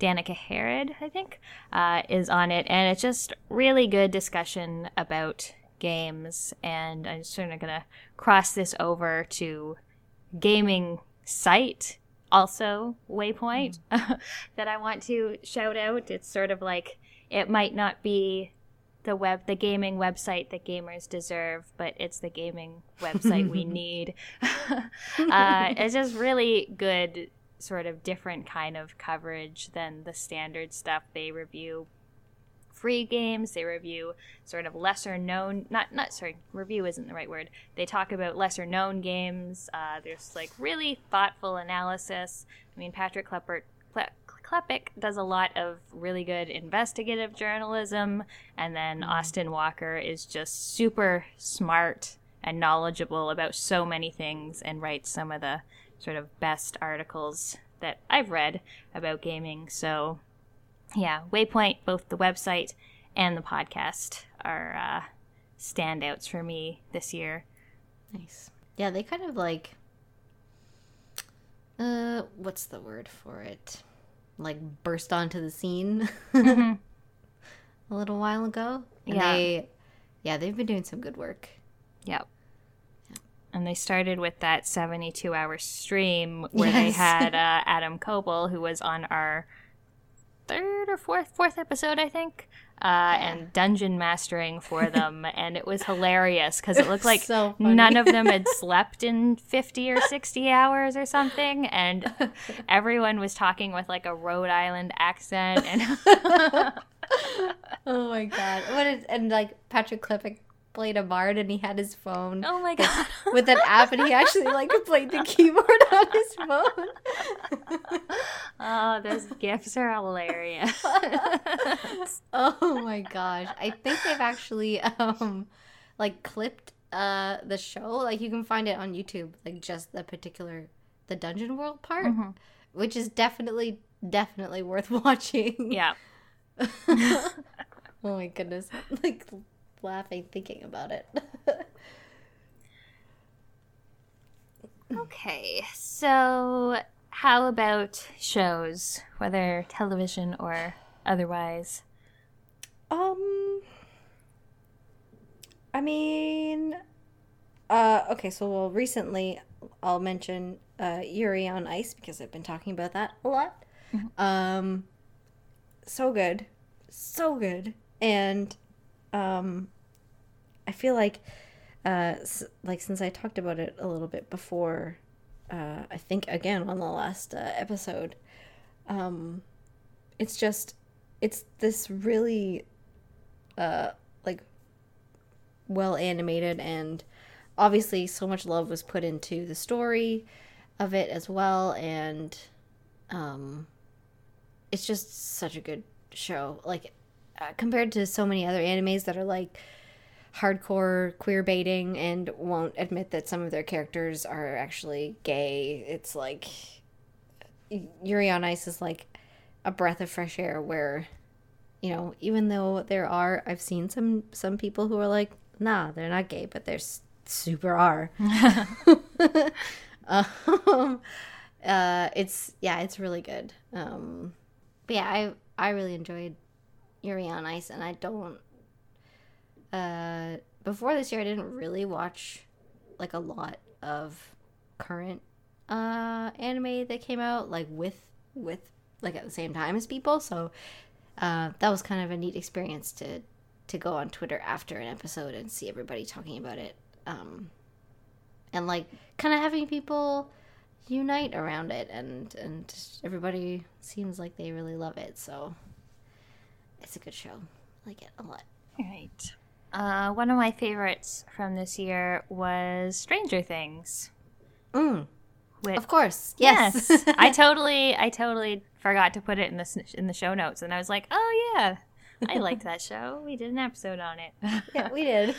Danica Herod, I think, uh, is on it. And it's just really good discussion about games, and I'm sort of gonna cross this over to gaming site, also Waypoint, mm-hmm. that I want to shout out. It's sort of like, it might not be the web the gaming website that gamers deserve, but it's the gaming website we need. Uh, it's just really good, sort of different kind of coverage than the standard stuff. They review free games, they review sort of lesser known, not not sorry review isn't the right word, they talk about lesser known games. Uh there's, like, really thoughtful analysis. I mean, Patrick Klepek Klepek does a lot of really good investigative journalism, and then Austin Walker is just super smart and knowledgeable about so many things, and writes some of the sort of best articles that I've read about gaming. So yeah, Waypoint, both the website and the podcast, are uh, standouts for me this year. Nice. Yeah, they kind of, like, uh, what's the word for it? Like, burst onto the scene mm-hmm. a little while ago. And yeah. They, yeah, they've been doing some good work. Yep. Yeah. And they started with that seventy-two hour stream where yes. they had uh, Adam Koble, who was on our third or fourth fourth episode, I think, uh yeah. and dungeon mastering for them. And it was hilarious, because it looked like so none of them had slept in fifty or sixty hours or something, and everyone was talking with, like, a Rhode Island accent, and oh my god, what is, and, like, Patrick Klepek played a bard, and he had his phone, oh my god, with, with an app, and he actually, like, played the keyboard on his phone. Oh, those GIFs are hilarious. Oh my gosh, I think they've actually um like clipped uh the show, like, you can find it on YouTube, like just the particular the dungeon world part, mm-hmm. which is definitely definitely worth watching. Yeah. Oh my goodness, I'm, like, laughing thinking about it. Okay, so how about shows, whether television or otherwise? Um, I mean, uh, okay, so well, recently I'll mention uh, Yuri on Ice because I've been talking about that a lot. Mm-hmm. Um, so good, so good, and um, I feel like. Uh, like, since I talked about it a little bit before, uh, I think, again, on the last uh, episode, um, it's just, it's this really, uh, like, well-animated, and obviously so much love was put into the story of it as well, and, um, it's just such a good show, like, uh, compared to so many other animes that are, like, hardcore queer baiting and won't admit that some of their characters are actually gay. It's like Yuri on Ice is like a breath of fresh air where, you know, even though there are, I've seen some some people who are like, nah, they're not gay, but they're s- super are. um, uh, it's yeah, it's really good. Um, but yeah, I I really enjoyed Yuri on Ice, and I don't. Uh, before this year, I didn't really watch, like, a lot of current uh, anime that came out, like, with, with like, at the same time as people, so uh, that was kind of a neat experience to, to go on Twitter after an episode and see everybody talking about it, um, and, like, kind of having people unite around it, and, and everybody seems like they really love it, so it's a good show. I like it a lot. All right. Uh, one of my favorites from this year was Stranger Things. Mm. Which, of course, yes. yes. I totally, I totally forgot to put it in the in the show notes, and I was like, oh yeah, I liked that show. We did an episode on it. Yeah, we did.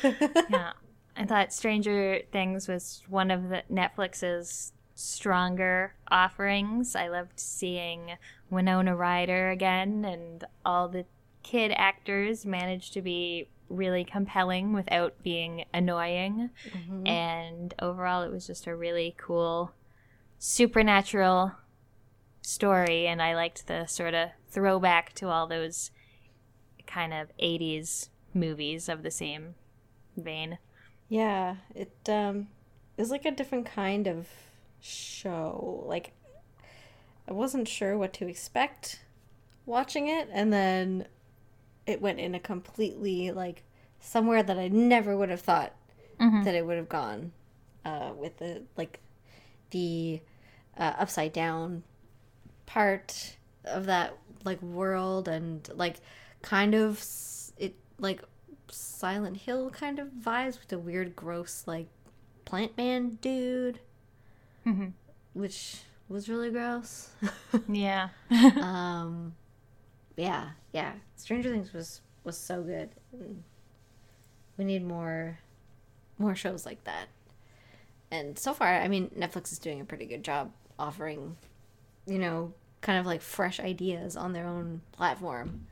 Yeah, I thought Stranger Things was one of the Netflix's stronger offerings. I loved seeing Winona Ryder again, and all the kid actors managed to be really compelling without being annoying, mm-hmm. and overall it was just a really cool supernatural story, and I liked the sort of throwback to all those kind of eighties movies of the same vein. Yeah, it um it was like a different kind of show. Like, I wasn't sure what to expect watching it, and then it went in a completely, like, somewhere that I never would have thought mm-hmm. that it would have gone, uh, with the, like, the uh, upside down part of that, like, world, and, like, kind of, it, like, Silent Hill kind of vibes with the weird, gross, like, plant man dude, mm-hmm. which was really gross. Yeah. um... Yeah, yeah. Stranger Things was, was so good. We need more more shows like that. And so far, I mean, Netflix is doing a pretty good job offering, you know, kind of like fresh ideas on their own platform.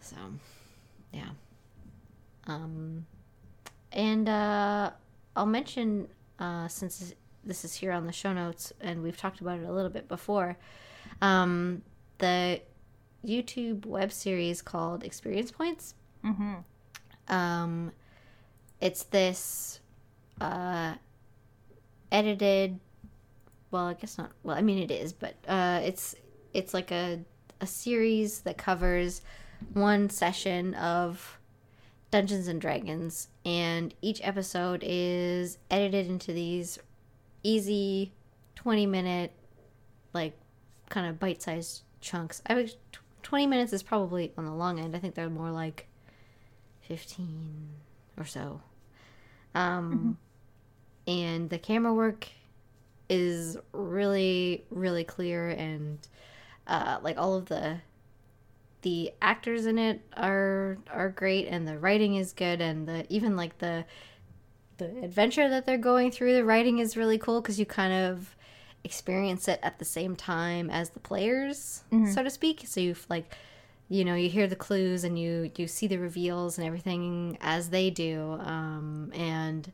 So, yeah. Um, and uh, I'll mention, uh, since this is here on the show notes, and we've talked about it a little bit before, um, the YouTube web series called Experience Points. Mm-hmm. Um, it's this uh, edited, well, I guess not, well, I mean it is, but uh, it's it's like a, a series that covers one session of Dungeons and Dragons, and each episode is edited into these easy twenty-minute, like, kind of bite-sized chunks. I would twenty minutes is probably on the long end. I think they're more like fifteen or so. Um, mm-hmm. And the camera work is really, really clear, and uh, like all of the the actors in it are are great, and the writing is good, and the even like the the adventure that they're going through. The writing is really cool because you kind of experience it at the same time as the players, mm-hmm. so to speak. So you've like, you know, you hear the clues and you, you see the reveals and everything as they do. Um, and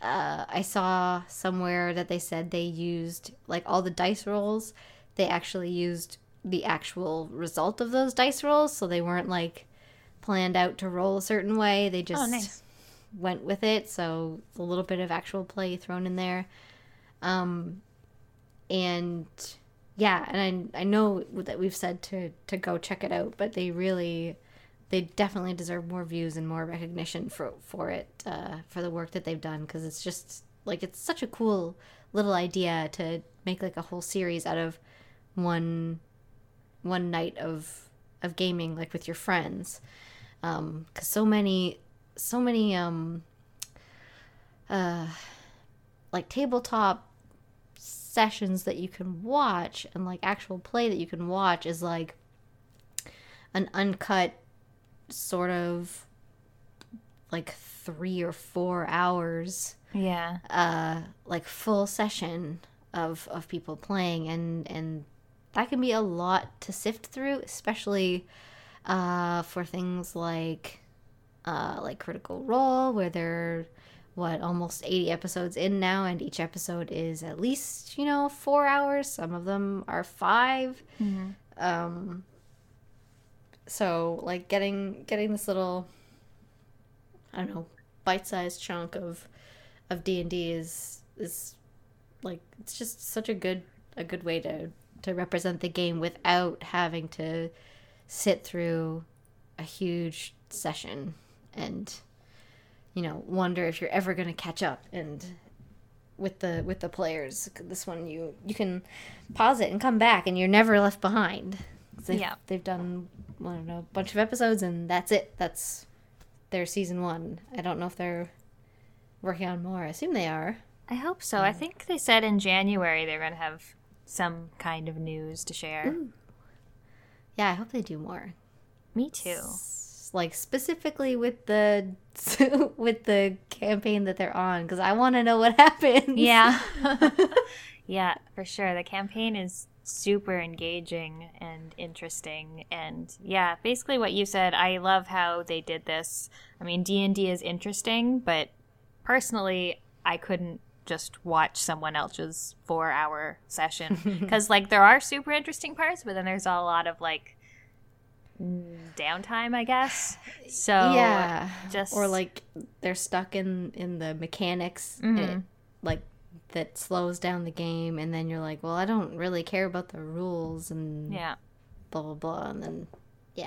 uh, I saw somewhere that they said they used, like, all the dice rolls, they actually used the actual result of those dice rolls. So they weren't, like, planned out to roll a certain way. They just oh, nice. went with it. So a little bit of actual play thrown in there. Um, and... Yeah, and I I know that we've said to, to go check it out, but they really, they definitely deserve more views and more recognition for for it, uh, for the work that they've done, because it's just, like, it's such a cool little idea to make, like, a whole series out of one one night of of gaming, like, with your friends, because um, so many, so many, um, uh, like, tabletop sessions that you can watch and, like, actual play that you can watch is, like, an uncut sort of, like, three or four hours. Yeah. Uh, like, full session of of people playing, and, and that can be a lot to sift through, especially uh, for things like, uh, like, Critical Role, where they're what, almost eighty episodes in now, and each episode is at least, you know, four hours. Some of them are five. Mm-hmm. Um, so, like, getting getting this little, I don't know, bite-sized chunk of of D and D is is like, it's just such a good a good way to to represent the game without having to sit through a huge session and, you know, wonder if you're ever going to catch up. And with the with the players, this one you you can pause it and come back, and you're never left behind. They've, yeah, they've done, I don't know, a bunch of episodes, and that's it. That's their season one. I don't know if they're working on more. I assume they are. I hope so. Um, I think they said in January they're going to have some kind of news to share. Ooh. Yeah, I hope they do more. Me too. S- Like, specifically with the with the campaign that they're on, because I want to know what happens. Yeah. Yeah, for sure. The campaign is super engaging and interesting. And, yeah, basically what you said, I love how they did this. I mean, D and D is interesting, but personally, I couldn't just watch someone else's four-hour session. Because, like, there are super interesting parts, but then there's a lot of, like, downtime, I guess. So yeah, just or like they're stuck in in the mechanics, mm-hmm. and it, like, that slows down the game, and then you're like, well, I don't really care about the rules, and yeah, blah blah blah, and then yeah,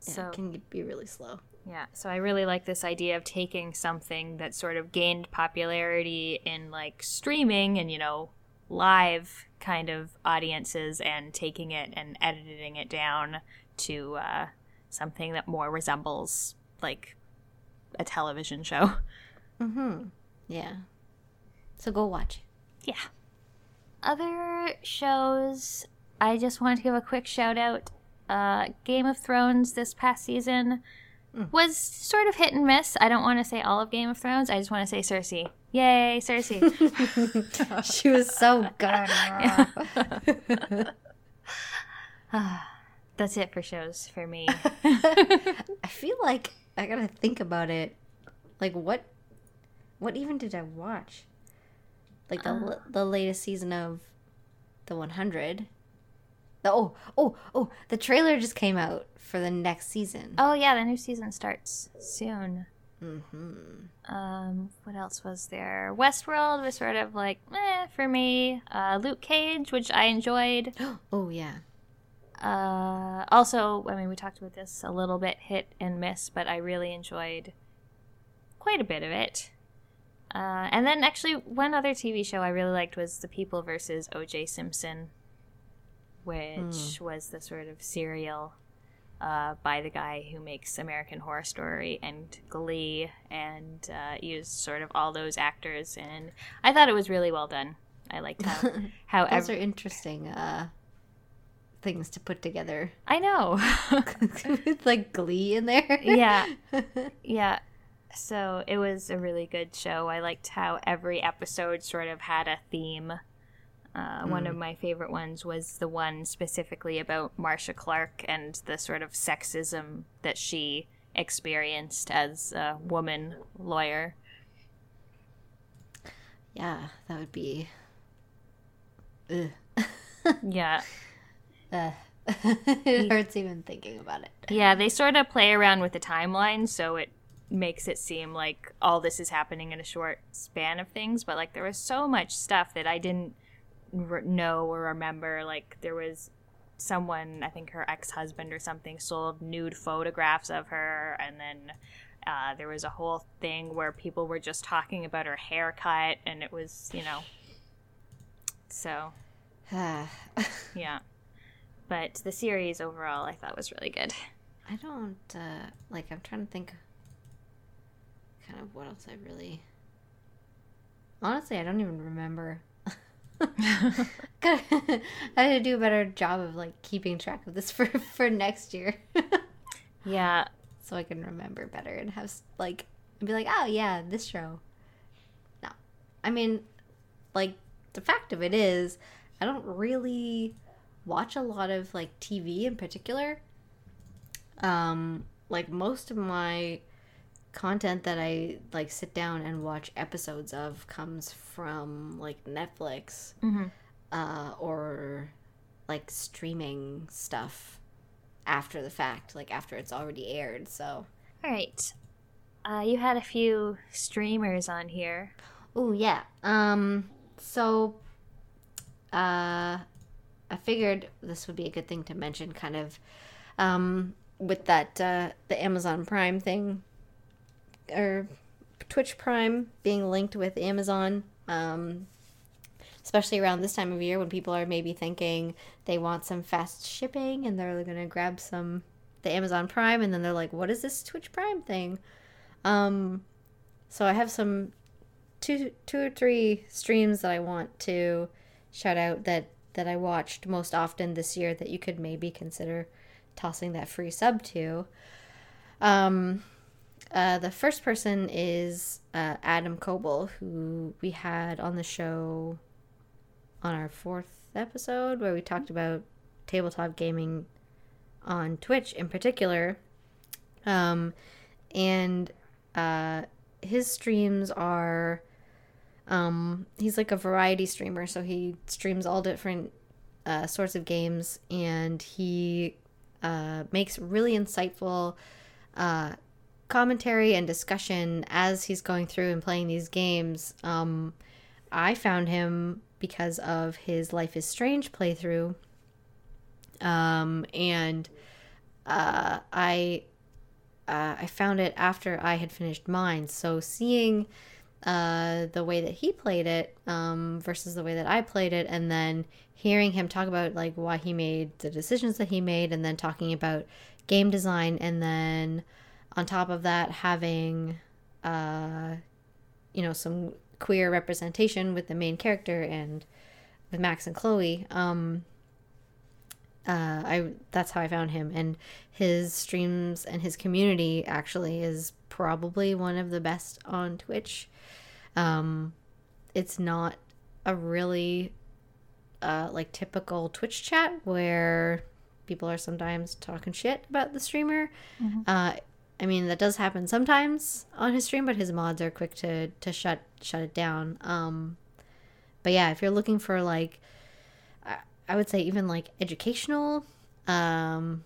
yeah so it can be really slow. Yeah, so I really like this idea of taking something that sort of gained popularity in, like, streaming and, you know, live kind of audiences, and taking it and editing it down to uh, something that more resembles, like, a television show. Mm-hmm. Yeah. So go watch. Yeah. Other shows, I just wanted to give a quick shout out. Uh, Game of Thrones this past season mm. was sort of hit and miss. I don't want to say all of Game of Thrones. I just want to say Cersei. Yay, Cersei. She was so good. That's it for shows for me. I feel like I gotta think about it. Like, what what even did I watch? Like, the uh, the latest season of The one hundred. The, oh, oh, oh, the trailer just came out for the next season. Oh, yeah, the new season starts soon. Mm-hmm. Um, what else was there? Westworld was sort of like, eh, for me. Uh, Luke Cage, which I enjoyed. Oh, yeah. Uh, also, I mean, we talked about this a little bit, hit and miss, but I really enjoyed quite a bit of it. Uh, and then actually one other T V show I really liked was The People versus O J Simpson, which mm. was the sort of serial uh, by the guy who makes American Horror Story and Glee, and uh, used sort of all those actors, and I thought it was really well done. I liked how... how those ev- are interesting, uh... things to put together. I know. It's like Glee in there. Yeah. Yeah. So it was a really good show. I liked how every episode sort of had a theme. Uh, mm. One of my favorite ones was the one specifically about Marcia Clark and the sort of sexism that she experienced as a woman lawyer. Yeah, that would be... Ugh. Yeah. Uh, it hurts even thinking about it. Yeah, they sort of play around with the timeline, so it makes it seem like all this is happening in a short span of things, but like there was so much stuff that I didn't re- know or remember. Like there was someone, I think her ex-husband or something, sold nude photographs of her, and then uh, there was a whole thing where people were just talking about her haircut, and it was, you know, so yeah. But the series overall I thought was really good. I don't uh, like I'm trying to think kind of what else I really honestly I don't even remember. I had to do a better job of like keeping track of this for, for next year. Yeah, so I can remember better and have like and be like, oh yeah, this show. No, I mean, like the fact of it is I don't really watch a lot of like T V in particular. Um, like most of my content that I like sit down and watch episodes of comes from like Netflix, mm-hmm. uh, or like streaming stuff after the fact, like after it's already aired. So, all right, uh, you had a few streamers on here. Oh yeah. Um, so, uh, I figured this would be a good thing to mention, kind of, um, with that uh, the Amazon Prime thing. Or Twitch Prime being linked with Amazon, um, especially around this time of year when people are maybe thinking they want some fast shipping and they're going to grab some the Amazon Prime, and then they're like, what is this Twitch Prime thing? Um, so I have some two two or three streams that I want to shout out that, that I watched most often this year that you could maybe consider tossing that free sub to. Um... Uh, the first person is uh, Adam Coble, who we had on the show on our fourth episode, where we talked about tabletop gaming on Twitch in particular. Um, and uh, his streams are, um, he's like a variety streamer, so he streams all different uh, sorts of games, and he uh, makes really insightful uh commentary and discussion as he's going through and playing these games. Um, I found him because of his Life is Strange playthrough. Um, and uh, I uh, I found it after I had finished mine. So seeing uh, the way that he played it um, versus the way that I played it, and then hearing him talk about like why he made the decisions that he made, and then talking about game design, and then on top of that, having, uh, you know, some queer representation with the main character and with Max and Chloe. Um, uh, I that's how I found him. And his streams and his community actually is probably one of the best on Twitch. Um, it's not a really, uh, like, typical Twitch chat where people are sometimes talking shit about the streamer. Mm-hmm. Uh I mean, that does happen sometimes on his stream, but his mods are quick to, to shut shut it down. Um, but yeah, if you're looking for, like, I, I would say even, like, educational, um,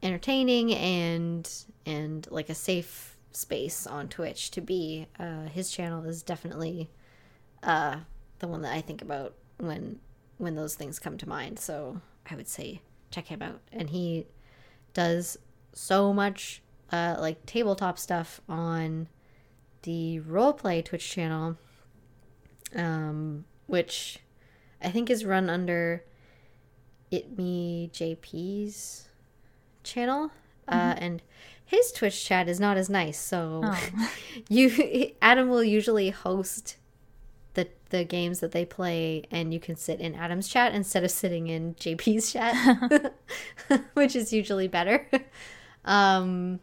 entertaining, and, and like, a safe space on Twitch to be, uh, his channel is definitely uh, the one that I think about when when those things come to mind. So I would say check him out. And he does so much Uh, like tabletop stuff on the Roleplay Twitch channel, um, which I think is run under It Me J P's channel, mm-hmm. uh, and his Twitch chat is not as nice. So oh. you Adam will usually host the the games that they play, and you can sit in Adam's chat instead of sitting in J P's chat, which is usually better. Um,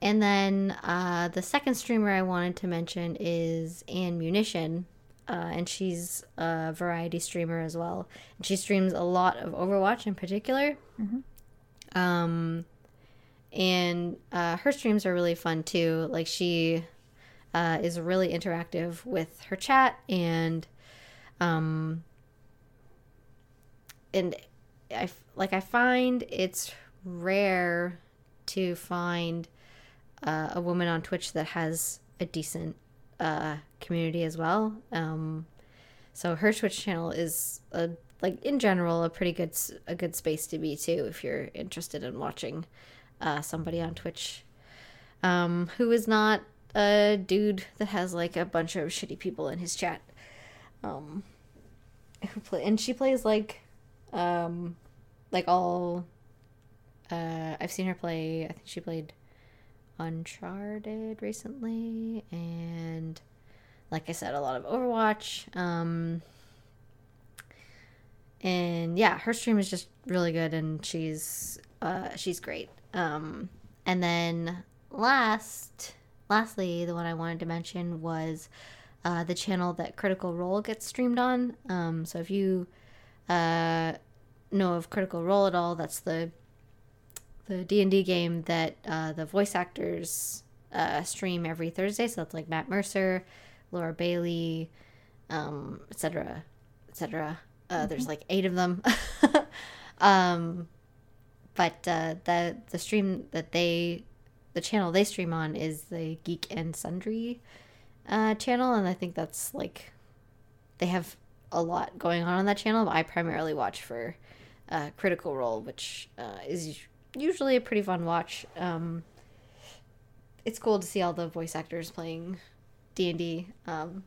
And then uh, the second streamer I wanted to mention is Ann Munition, uh, and she's a variety streamer as well. And she streams a lot of Overwatch in particular. Mm-hmm. Um, and uh, her streams are really fun too. Like, she uh, is really interactive with her chat, and um, and I like I find it's rare to find Uh, a woman on Twitch that has a decent uh, community as well. Um, so her Twitch channel is a, like in general a pretty good a good space to be too if you're interested in watching uh, somebody on Twitch um, who is not a dude that has like a bunch of shitty people in his chat. Um, who play and she plays like um, like all. Uh, I've seen her play. I think she played Uncharted recently, and like I said, a lot of Overwatch, um and yeah, her stream is just really good, and she's uh she's great. Um and then last lastly the one I wanted to mention was uh the channel that Critical Role gets streamed on. Um so if you uh know of Critical Role at all, that's the the D and D game that uh, the voice actors uh, stream every Thursday. So that's like Matt Mercer, Laura Bailey, um, et cetera, et cetera. Uh, mm-hmm. There's like eight of them. um, but uh, the, the stream that they, the channel they stream on is the Geek and Sundry uh, channel. And I think that's like, they have a lot going on on that channel. But I primarily watch for uh, Critical Role, which uh, is usually a pretty fun watch. Um it's cool to see all the voice actors playing D and D, um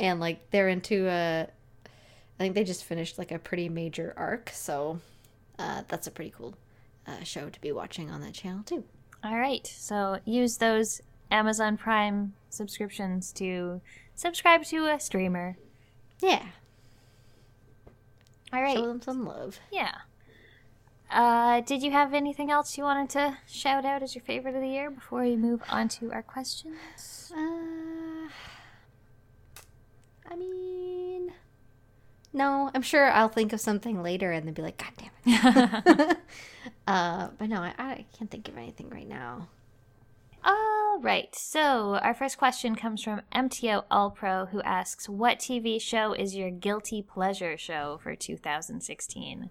and like they're into a I think they just finished like a pretty major arc, so uh that's a pretty cool uh, show to be watching on that channel too. All right, so use those Amazon Prime subscriptions to subscribe to a streamer. Yeah. All right, show them some love. Yeah. Uh, did you have anything else you wanted to shout out as your favorite of the year before we move on to our questions? Uh, I mean, no, I'm sure I'll think of something later and then be like, God damn it. uh, but no, I, I can't think of anything right now. All right. So our first question comes from M T O AllPro, who asks, what T V show is your guilty pleasure show for two thousand sixteen?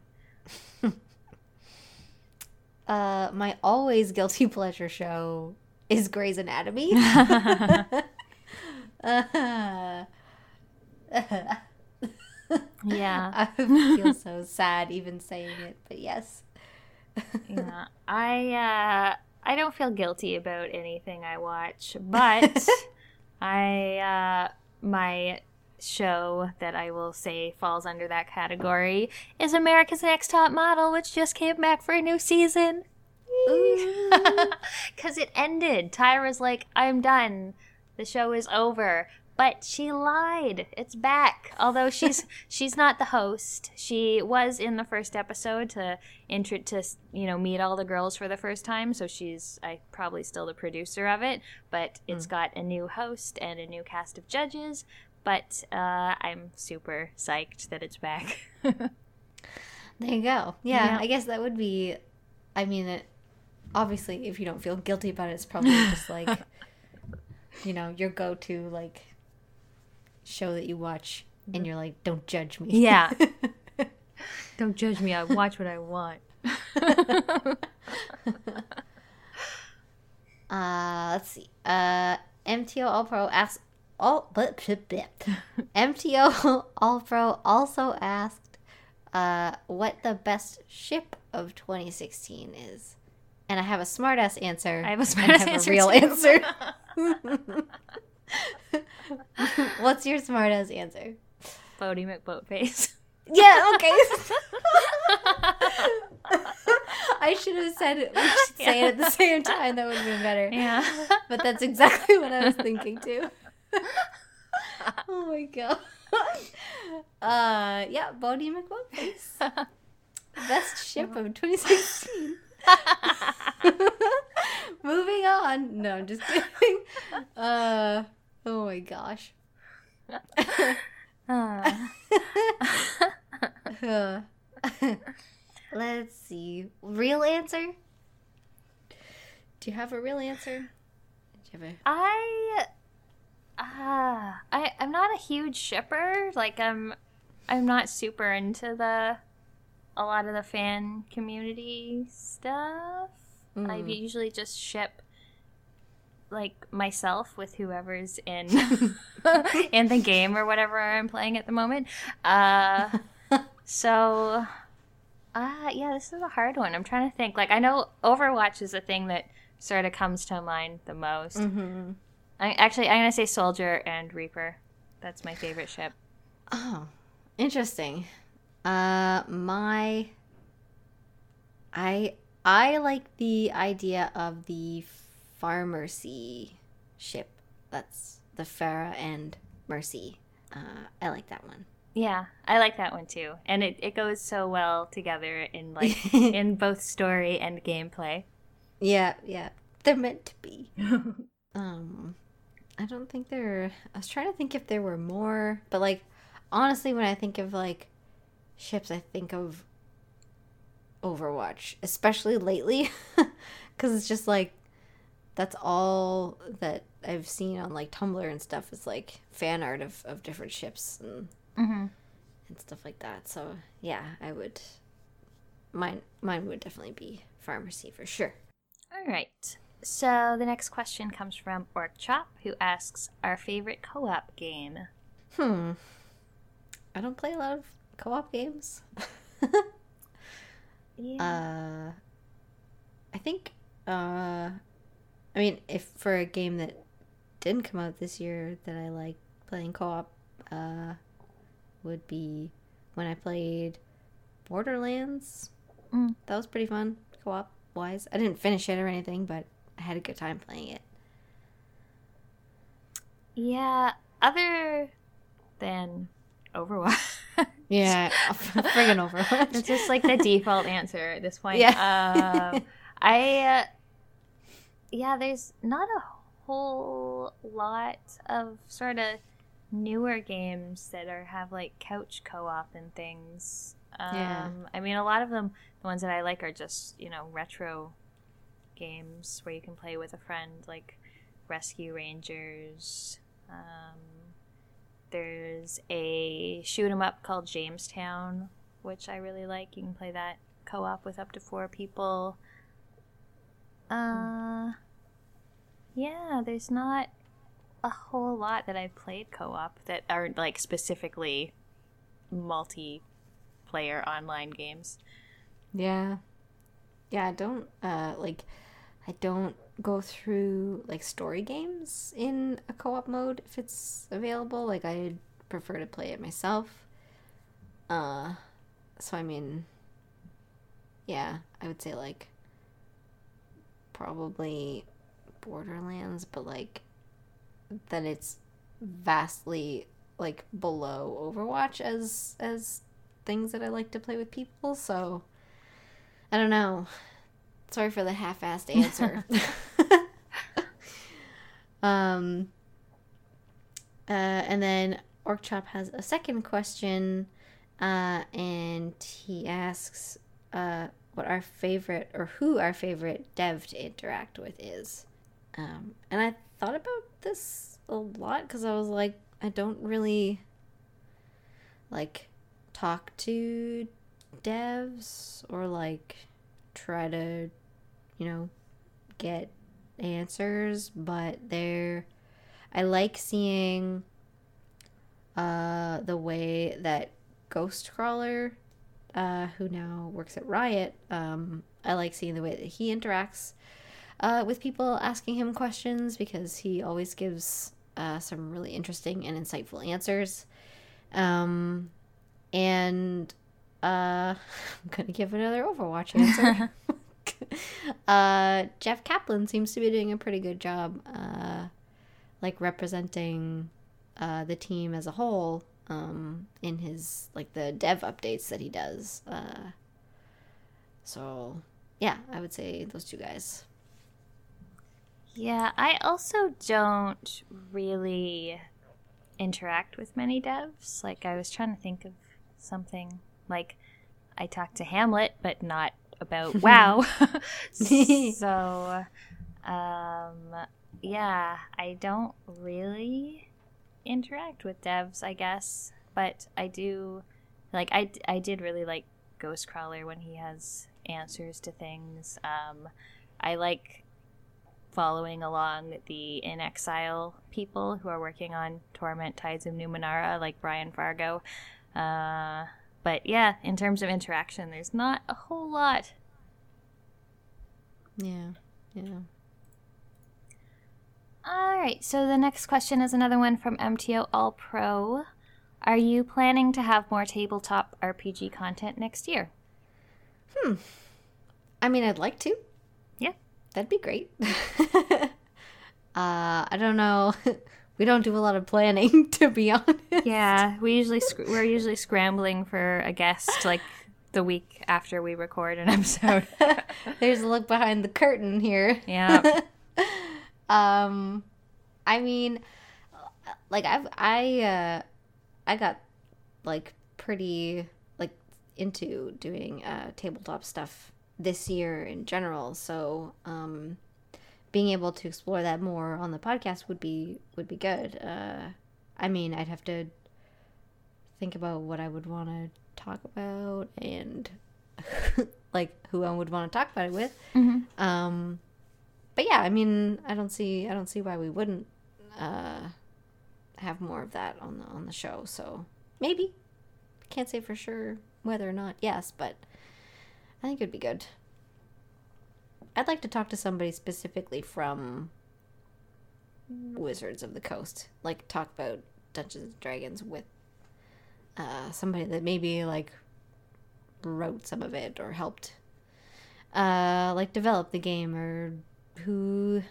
Uh, my always guilty pleasure show is Grey's Anatomy. uh, yeah. I feel so sad even saying it, but yes. yeah. I, uh, I don't feel guilty about anything I watch, but I, uh, my show that I will say falls under that category is America's Next Top Model, which just came back for a new season because it ended. Tyra's like, I'm done, the show is over, but she lied, it's back. Although she's she's not the host. She was in the first episode to intro to you know meet all the girls for the first time, so she's I probably still the producer of it, but it's mm. got a new host and a new cast of judges. But uh, I'm super psyched that it's back. There you go. Yeah, yeah, I guess that would be, I mean, it, obviously, if you don't feel guilty about it, it's probably just like, you know, your go-to, like, show that you watch, and you're like, don't judge me. Yeah. Don't judge me. I watch what I want. uh, let's see. Uh, M T O AllPro asks, All, but, but, but. M T O AllPro also asked uh, what the best ship of twenty sixteen is. And I have a smart-ass answer. I have a smart-ass answer. I have a real answer. What's your smart-ass answer? Bodie McBoatface. Yeah, okay. I should have said it. We should say yeah. it at the same time. That would have been better. Yeah. But that's exactly what I was thinking, too. Oh my god. Uh, yeah, Bodie McBoatface. Best ship of twenty sixteen. Moving on. No, I'm just kidding. Uh, oh my gosh. uh. uh. Let's see. Real answer? Do you have a real answer? Do you have a... I, uh, I, I'm not a huge shipper. Like, I'm, I'm not super into the, a lot of the fan community stuff. Mm. I usually just ship, like, myself with whoever's in, in the game or whatever I'm playing at the moment. Uh, so... Ah, uh, yeah, this is a hard one. I'm trying to think. Like, I know Overwatch is the thing that sort of comes to mind the most. Mm-hmm. I, actually, I'm going to say Soldier and Reaper. That's my favorite ship. Oh, interesting. Uh, my... I I like the idea of the Pharmercy ship. That's the Pharah and Mercy. Uh, I like that one. Yeah, I like that one too. And it, it goes so well together in like in both story and gameplay. Yeah, yeah. They're meant to be. um I don't think there I was trying to think if there were more, but like honestly when I think of like ships, I think of Overwatch, especially lately, cuz it's just like that's all that I've seen on like Tumblr and stuff is like fan art of, of different ships and Mm-hmm. and stuff like that. So yeah, I would mine mine would definitely be pharmacy for sure. All right, so the next question comes from Orkchop, who asks our favorite co-op game. Hmm I don't play a lot of co-op games. yeah. uh I think uh I mean if for a game that didn't come out this year that I like playing co-op uh would be when I played Borderlands. Mm. That was pretty fun, co-op wise. I didn't finish it or anything, but I had a good time playing it. Yeah, other than Overwatch. Yeah, friggin' Overwatch. It's just like the default answer at this point. Yeah. Um, I, uh, yeah, there's not a whole lot of sort of newer games that are have like couch co-op and things. Um yeah. I mean a lot of them, the ones that I like are just, you know, retro games where you can play with a friend, like Rescue Rangers. Um there's a shoot 'em up called Jamestown, which I really like. You can play that co-op with up to four people. Uh yeah, there's not a whole lot that I've played co-op that aren't like specifically multiplayer online games. Yeah. Yeah, I don't uh like I don't go through like story games in a co-op mode if it's available. Like I prefer to play it myself. Uh so I mean yeah, I would say like probably Borderlands, but like that it's vastly like below Overwatch as as things that I like to play with people, so I don't know. Sorry for the half-assed answer. um uh and then Orkchop has a second question, uh and he asks uh what our favorite or who our favorite dev to interact with is. Um and I thought about this a lot because I was like, I don't really like talk to devs or like try to, you know, get answers, but they're I like seeing uh the way that Ghostcrawler, uh who now works at Riot, um I like seeing the way that he interacts Uh, with people asking him questions, because he always gives uh, some really interesting and insightful answers. Um, and uh, I'm going to give another Overwatch answer. uh, Jeff Kaplan seems to be doing a pretty good job, uh, like representing uh, the team as a whole um, in his, like, the dev updates that he does. Uh, so, yeah, I would say those two guys. Yeah, I also don't really interact with many devs. Like, I was trying to think of something. Like, I talked to Hamlet, but not about WoW. So, um, yeah, I don't really interact with devs, I guess. But I do, like, I, I did really like Ghostcrawler when he has answers to things. Um, I like following along the In Exile people who are working on Torment Tides of Numenara, like Brian Fargo. Uh, but yeah, in terms of interaction, there's not a whole lot. Yeah, yeah. All right, so the next question is another one from M T O All Pro. Are you planning to have more tabletop R P G content next year? Hmm. I mean, I'd like to. Yeah. That'd be great. uh, I don't know. We don't do a lot of planning, to be honest. Yeah, we usually sc- we're usually scrambling for a guest, like, the week after we record an episode. There's a look behind the curtain here. Yeah. um, I mean, like, I've, I... Uh, I got, like, pretty, like, into doing uh, tabletop stuff this year in general, so um, being able to explore that more on the podcast would be would be good. Uh, I mean, I'd have to think about what I would want to talk about and, like, who I would want to talk about it with. Mm-hmm. Um, but yeah, I mean, I don't see I don't see why we wouldn't. Uh, have more of that on the on the show, so maybe. Can't say for sure whether or not yes, but I think it'd be good. I'd like to talk to somebody specifically from Wizards of the Coast, like talk about Dungeons and Dragons with uh somebody that maybe like wrote some of it or helped uh like develop the game, or who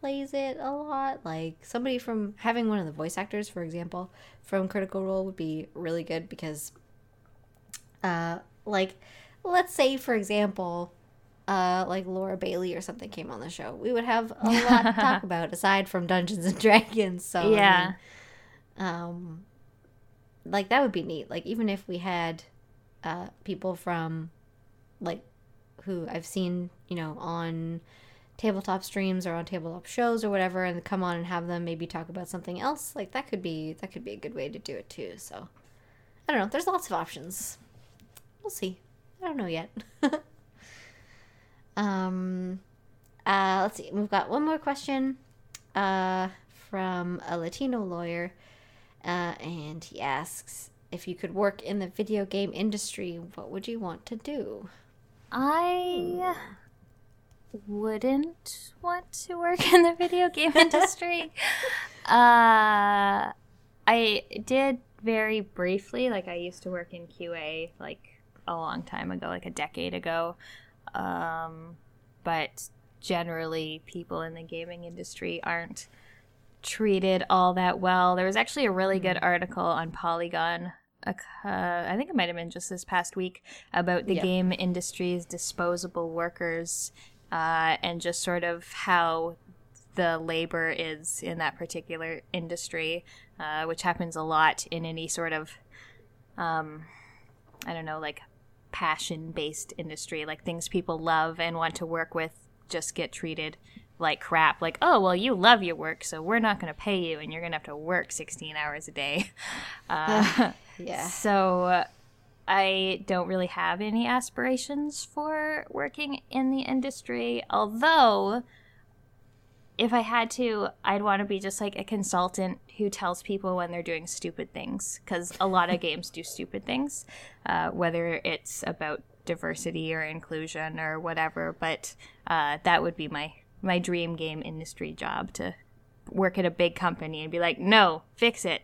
plays it a lot. Like somebody from, having one of the voice actors, for example, from Critical Role would be really good, because uh like let's say for example uh like Laura Bailey or something came on the show, we would have a lot to talk about aside from Dungeons and Dragons. So yeah, I mean, um like that would be neat. Like even if we had uh people from like who I've seen, you know, on tabletop streams or on tabletop shows or whatever, and come on and have them maybe talk about something else, like that could be that could be a good way to do it too. So I don't know, there's lots of options. We'll see. I don't know yet. um uh let's see, we've got one more question uh from a Latino lawyer, uh and he asks, if you could work in the video game industry, what would you want to do? I Ooh. wouldn't want to work in the video game industry. uh I did very briefly, like I used to work in Q A like a long time ago, like a decade ago, um but generally people in the gaming industry aren't treated all that well. There was actually a really good article on Polygon, Uh, I think it might have been just this past week, about the yeah. game industry's disposable workers, uh, and just sort of how the labor is in that particular industry, uh, which happens a lot in any sort of, um, I don't know, like passion-based industry. Like things people love and want to work with just get treated like crap. Like, oh, well, you love your work, so we're not going to pay you, and you're going to have to work sixteen hours a day. Uh, yeah. So uh, I don't really have any aspirations for working in the industry, although if I had to, I'd want to be just like a consultant who tells people when they're doing stupid things, because a lot of games do stupid things, uh, whether it's about diversity or inclusion or whatever. But uh, that would be my... my dream game industry job, to work at a big company and be like, no, fix it.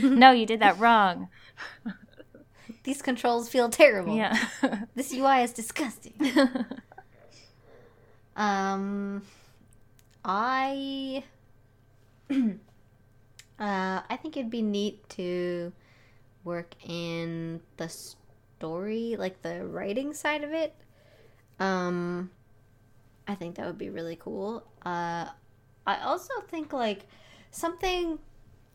No, you did that wrong. These controls feel terrible. Yeah. This U I is disgusting. um, I, uh, I think it'd be neat to work in the story, like the writing side of it. Um, I think that would be really cool. Uh, I also think, like, something,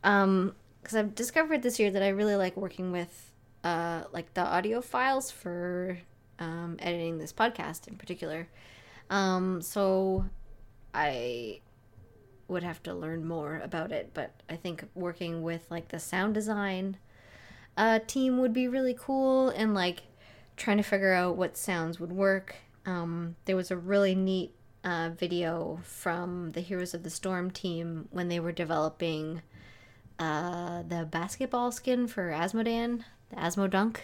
um, because I've discovered this year that I really like working with, uh, like, the audio files for um, editing this podcast in particular. Um, so I would have to learn more about it, but I think working with, like, the sound design uh, team would be really cool, and, like, trying to figure out what sounds would work. Um, there was a really neat uh, video from the Heroes of the Storm team when they were developing uh, the basketball skin for Asmodan, the Asmodunk.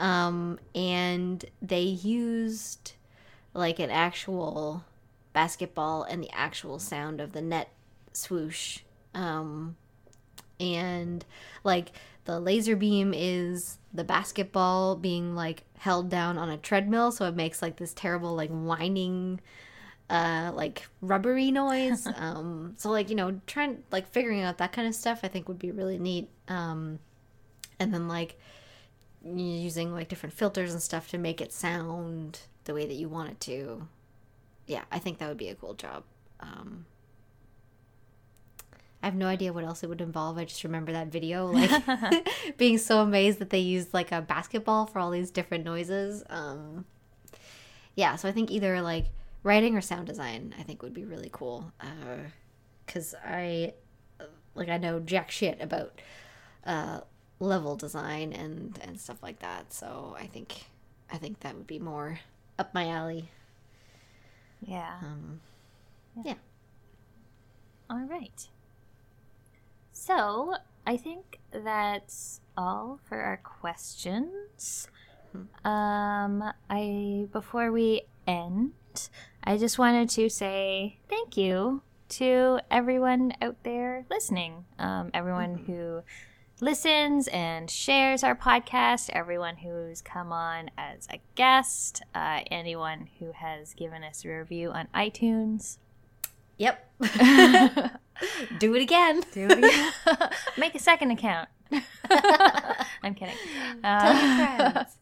um, and they used, like, an actual basketball and the actual sound of the net swoosh. Um, and, like, the laser beam is the basketball being, like, held down on a treadmill, so it makes, like, this terrible, like, whining, uh, like, rubbery noise. um, so, like, you know, trying, like, figuring out that kind of stuff I think would be really neat. Um, and then, like, using, like, different filters and stuff to make it sound the way that you want it to. Yeah, I think that would be a cool job. Um, I have no idea what else it would involve. I just remember that video, like, being so amazed that they used, like, a basketball for all these different noises. Um, yeah, so I think either, like, writing or sound design I think would be really cool. Because uh, I, like, I know jack shit about uh, level design and, and stuff like that. So I think I think that would be more up my alley. Yeah. Um, yeah. yeah. All right. So, I think that's all for our questions. Um, I before we end, I just wanted to say thank you to everyone out there listening. Um, everyone mm-hmm. who listens and shares our podcast, everyone who's come on as a guest, uh, anyone who has given us a review on iTunes. Yep. Do it again. Do it again. Make a second account. I'm kidding. Tell uh, your friends.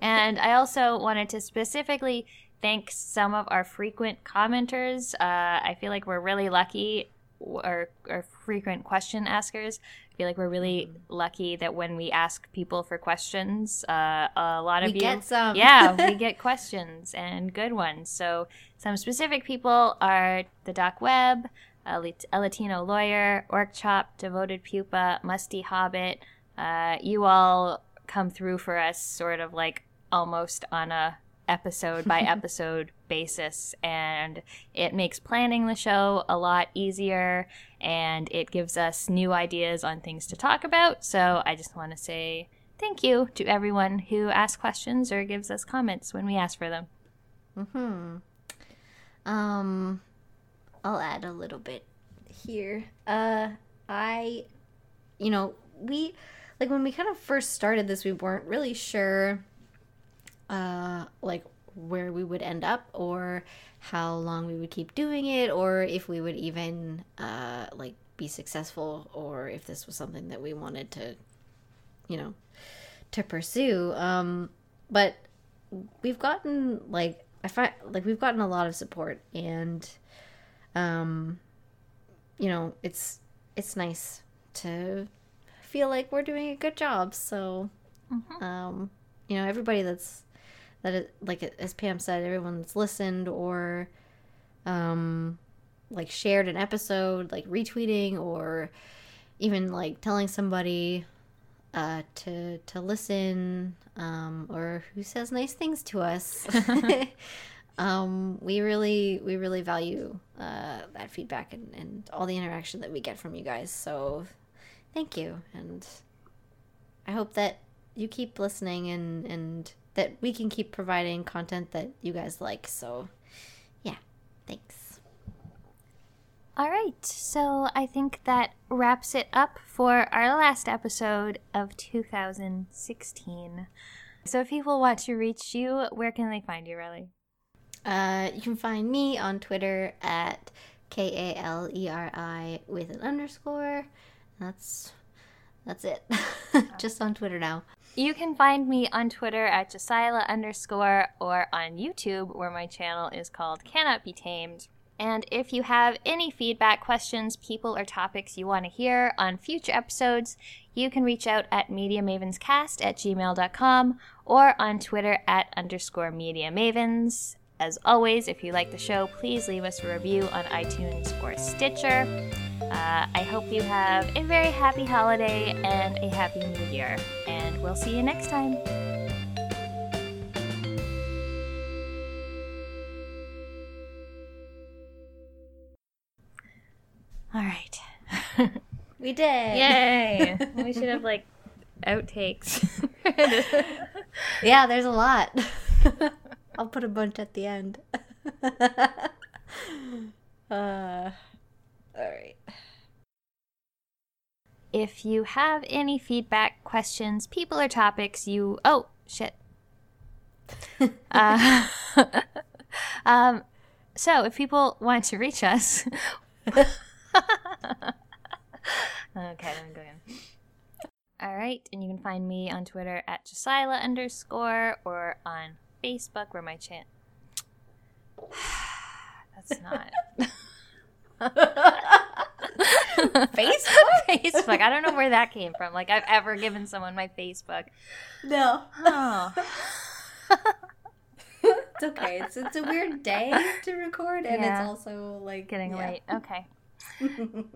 And I also wanted to specifically thank some of our frequent commenters. Uh, I feel like we're really lucky, or, or frequent question askers. I feel like we're really lucky that when we ask people for questions, uh, a lot of we you... get some. Yeah, we get questions, and good ones. So some specific people are The Doc Webb, A, Lit- a Latino Lawyer, Orkchop, Devoted Pupa, Musty Hobbit. Uh, you all come through for us sort of like almost on a episode by episode basis, and it makes planning the show a lot easier, and it gives us new ideas on things to talk about. So I just want to say thank you to everyone who asks questions or gives us comments when we ask for them. Mm-hmm. Um... I'll add a little bit here. Uh, I, you know, we, like, when we kind of first started this, we weren't really sure, uh, like, where we would end up, or how long we would keep doing it, or if we would even, uh, like, be successful, or if this was something that we wanted to, you know, to pursue. Um, but we've gotten, like, I find, like, we've gotten a lot of support, and... Um, you know, it's it's nice to feel like we're doing a good job. So, mm-hmm. um, you know, everybody that's that is, like, as Pam said, everyone that's listened or um, like shared an episode, like retweeting or even like telling somebody uh, to to listen, um, or who says nice things to us. Um, we really, we really value, uh, that feedback and, and all the interaction that we get from you guys. So thank you. And I hope that you keep listening and, and that we can keep providing content that you guys like. So yeah, thanks. All right. So I think that wraps it up for our last episode of two thousand sixteen. So if people want to reach you, where can they find you, Riley? Uh, you can find me on Twitter at K A L E R I with an underscore. That's that's it. Just on Twitter now. You can find me on Twitter at Jacila underscore or on YouTube where my channel is called Cannot Be Tamed. And if you have any feedback, questions, people, or topics you want to hear on future episodes, you can reach out at MediaMavensCast at gmail dot com or on Twitter at underscore MediaMavens. As always, if you like the show, please leave us a review on iTunes or Stitcher. Uh, I hope you have a very happy holiday and a happy new year. And we'll see you next time. All right. We did. Yay. We should have, like, outtakes. Yeah, there's a lot. I'll put a bunch at the end. uh... All right. If you have any feedback, questions, people, or topics you... Oh, shit. uh, um, so, if people want to reach us... okay, I'm going. All right, and you can find me on Twitter at Jacila underscore or on Facebook where my chant... That's not... Facebook? Facebook. I don't know where that came from. Like, I've ever given someone my Facebook. No. Oh. It's okay. It's it's a weird day to record, and yeah. It's also, like... Getting yeah. late. Okay.